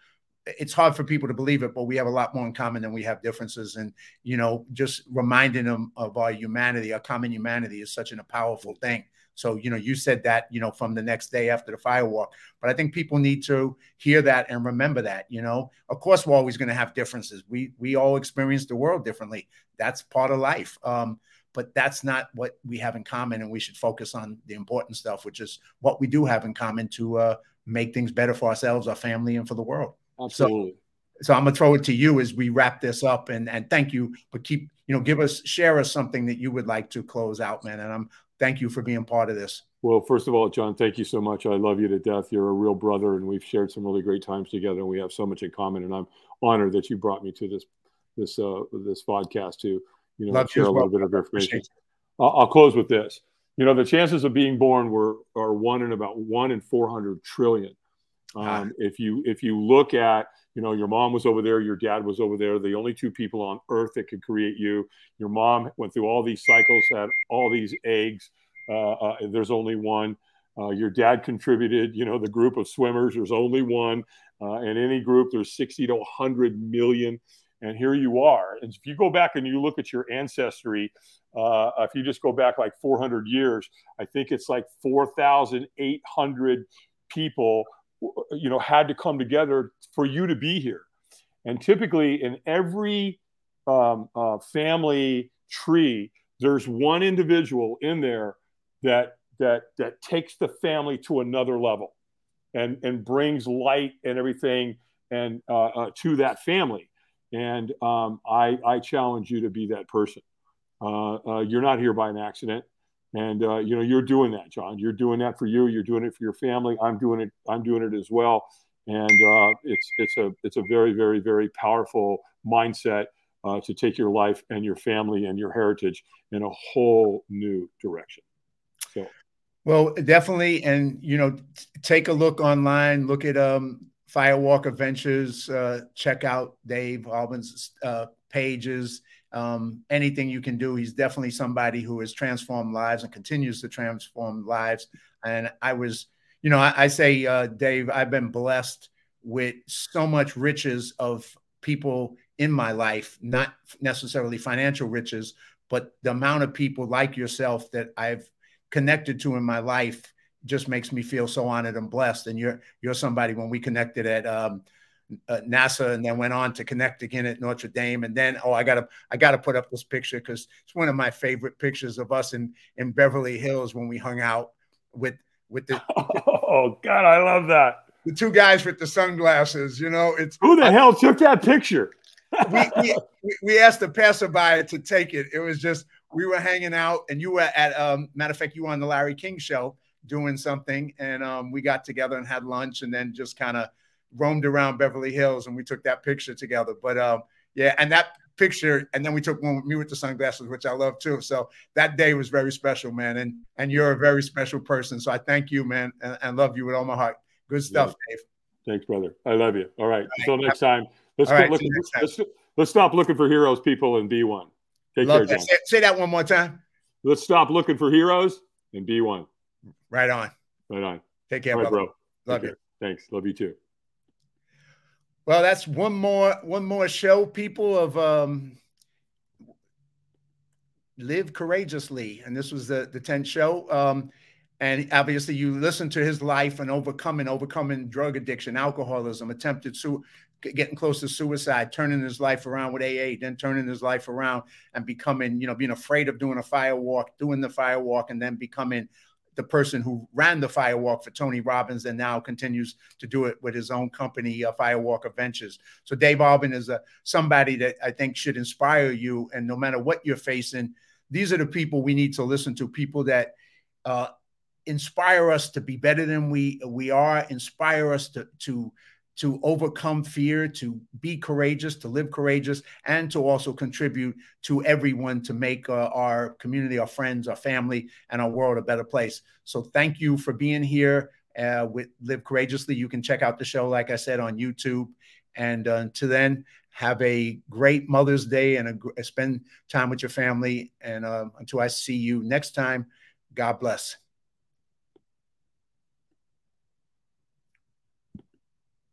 It's hard for people to believe it, but we have a lot more in common than we have differences. And, you know, just reminding them of our humanity, our common humanity is such a powerful thing. So, you know, you said that, you know, from the next day after the firewalk, but I think people need to hear that and remember that, you know, of course, we're always going to have differences. We all experience the world differently. That's part of life. But that's not what we have in common. And we should focus on the important stuff, which is what we do have in common to make things better for ourselves, our family, and for the world. Absolutely. So I'm going to throw it to you as we wrap this up and thank you, but keep, you know, share us something that you would like to close out, man. And thank you for being part of this. Well, first of all, John, thank you so much. I love you to death. You're a real brother, and we've shared some really great times together, and we have so much in common, and I'm honored that you brought me to this podcast to, you know, share a little bit of information. I'll close with this. You know, the chances of being born are about one in 400 trillion. If you look at, you know, your mom was over there, your dad was over there, the only two people on earth that could create you, your mom went through all these cycles, had all these eggs. There's only one. Your dad contributed, you know, the group of swimmers, there's only one. In any group, there's 60 to 100 million. And here you are. And if you go back and you look at your ancestry, if you just go back like 400 years, I think it's like 4,800 people, you know, had to come together for you to be here. And typically in every family tree, there's one individual in there that takes the family to another level and brings light and everything and to that family. And I challenge you to be that person. You're not here by an accident. And, you know, you're doing that, John. You're doing that for you. You're doing it for your family. I'm doing it as well. And it's a very, very, very powerful mindset to take your life and your family and your heritage in a whole new direction. So. Well, definitely. And, you know, take a look online. Look at Firewalk Adventures. Check out Dave Albin's pages. anything you can do. He's definitely somebody who has transformed lives and continues to transform lives. And I was, you know, I say, Dave, I've been blessed with so much riches of people in my life, not necessarily financial riches, but the amount of people like yourself that I've connected to in my life just makes me feel so honored and blessed. And you're somebody, when we connected at NASA and then went on to connect again at Notre Dame. And then, I gotta put up this picture because it's one of my favorite pictures of us in Beverly Hills when we hung out with the oh God, I love that. The two guys with the sunglasses, you know, it's who the hell took that picture? we asked the passerby to take it. It was just, we were hanging out and you were at, matter of fact, you were on the Larry King show doing something, and we got together and had lunch and then just kind of roamed around Beverly Hills and we took that picture together. But yeah, and that picture, and then we took one with me with the sunglasses, which I love too. So that day was very special, man. And you're a very special person. So I thank you, man, and love you with all my heart. Good stuff, yeah. Dave. Thanks, brother. I love you. All right. Until next time. Let's stop looking for heroes, people, and be one. Take care, John. Say that one more time. Let's stop looking for heroes and be one. Right on. Right on. Take care, brother. Bro. Love you. Thanks. Love you too. Well, that's one more show, people, of Live Courageously. And this was the 10th show. And obviously you listen to his life and overcoming drug addiction, alcoholism, attempted getting close to suicide, turning his life around with AA, then turning his life around and becoming, you know, being afraid of doing the firewalk, and then becoming the person who ran the firewalk for Tony Robbins and now continues to do it with his own company, Firewalk Adventures. So Dave Albin is somebody that I think should inspire you. And no matter what you're facing, these are the people we need to listen to, people that inspire us to be better than we are, inspire us to overcome fear, to be courageous, to live courageous, and to also contribute to everyone to make our community, our friends, our family, and our world a better place. So thank you for being here with Live Courageously. You can check out the show, like I said, on YouTube. And until then, have a great Mother's Day and spend time with your family. And until I see you next time, God bless.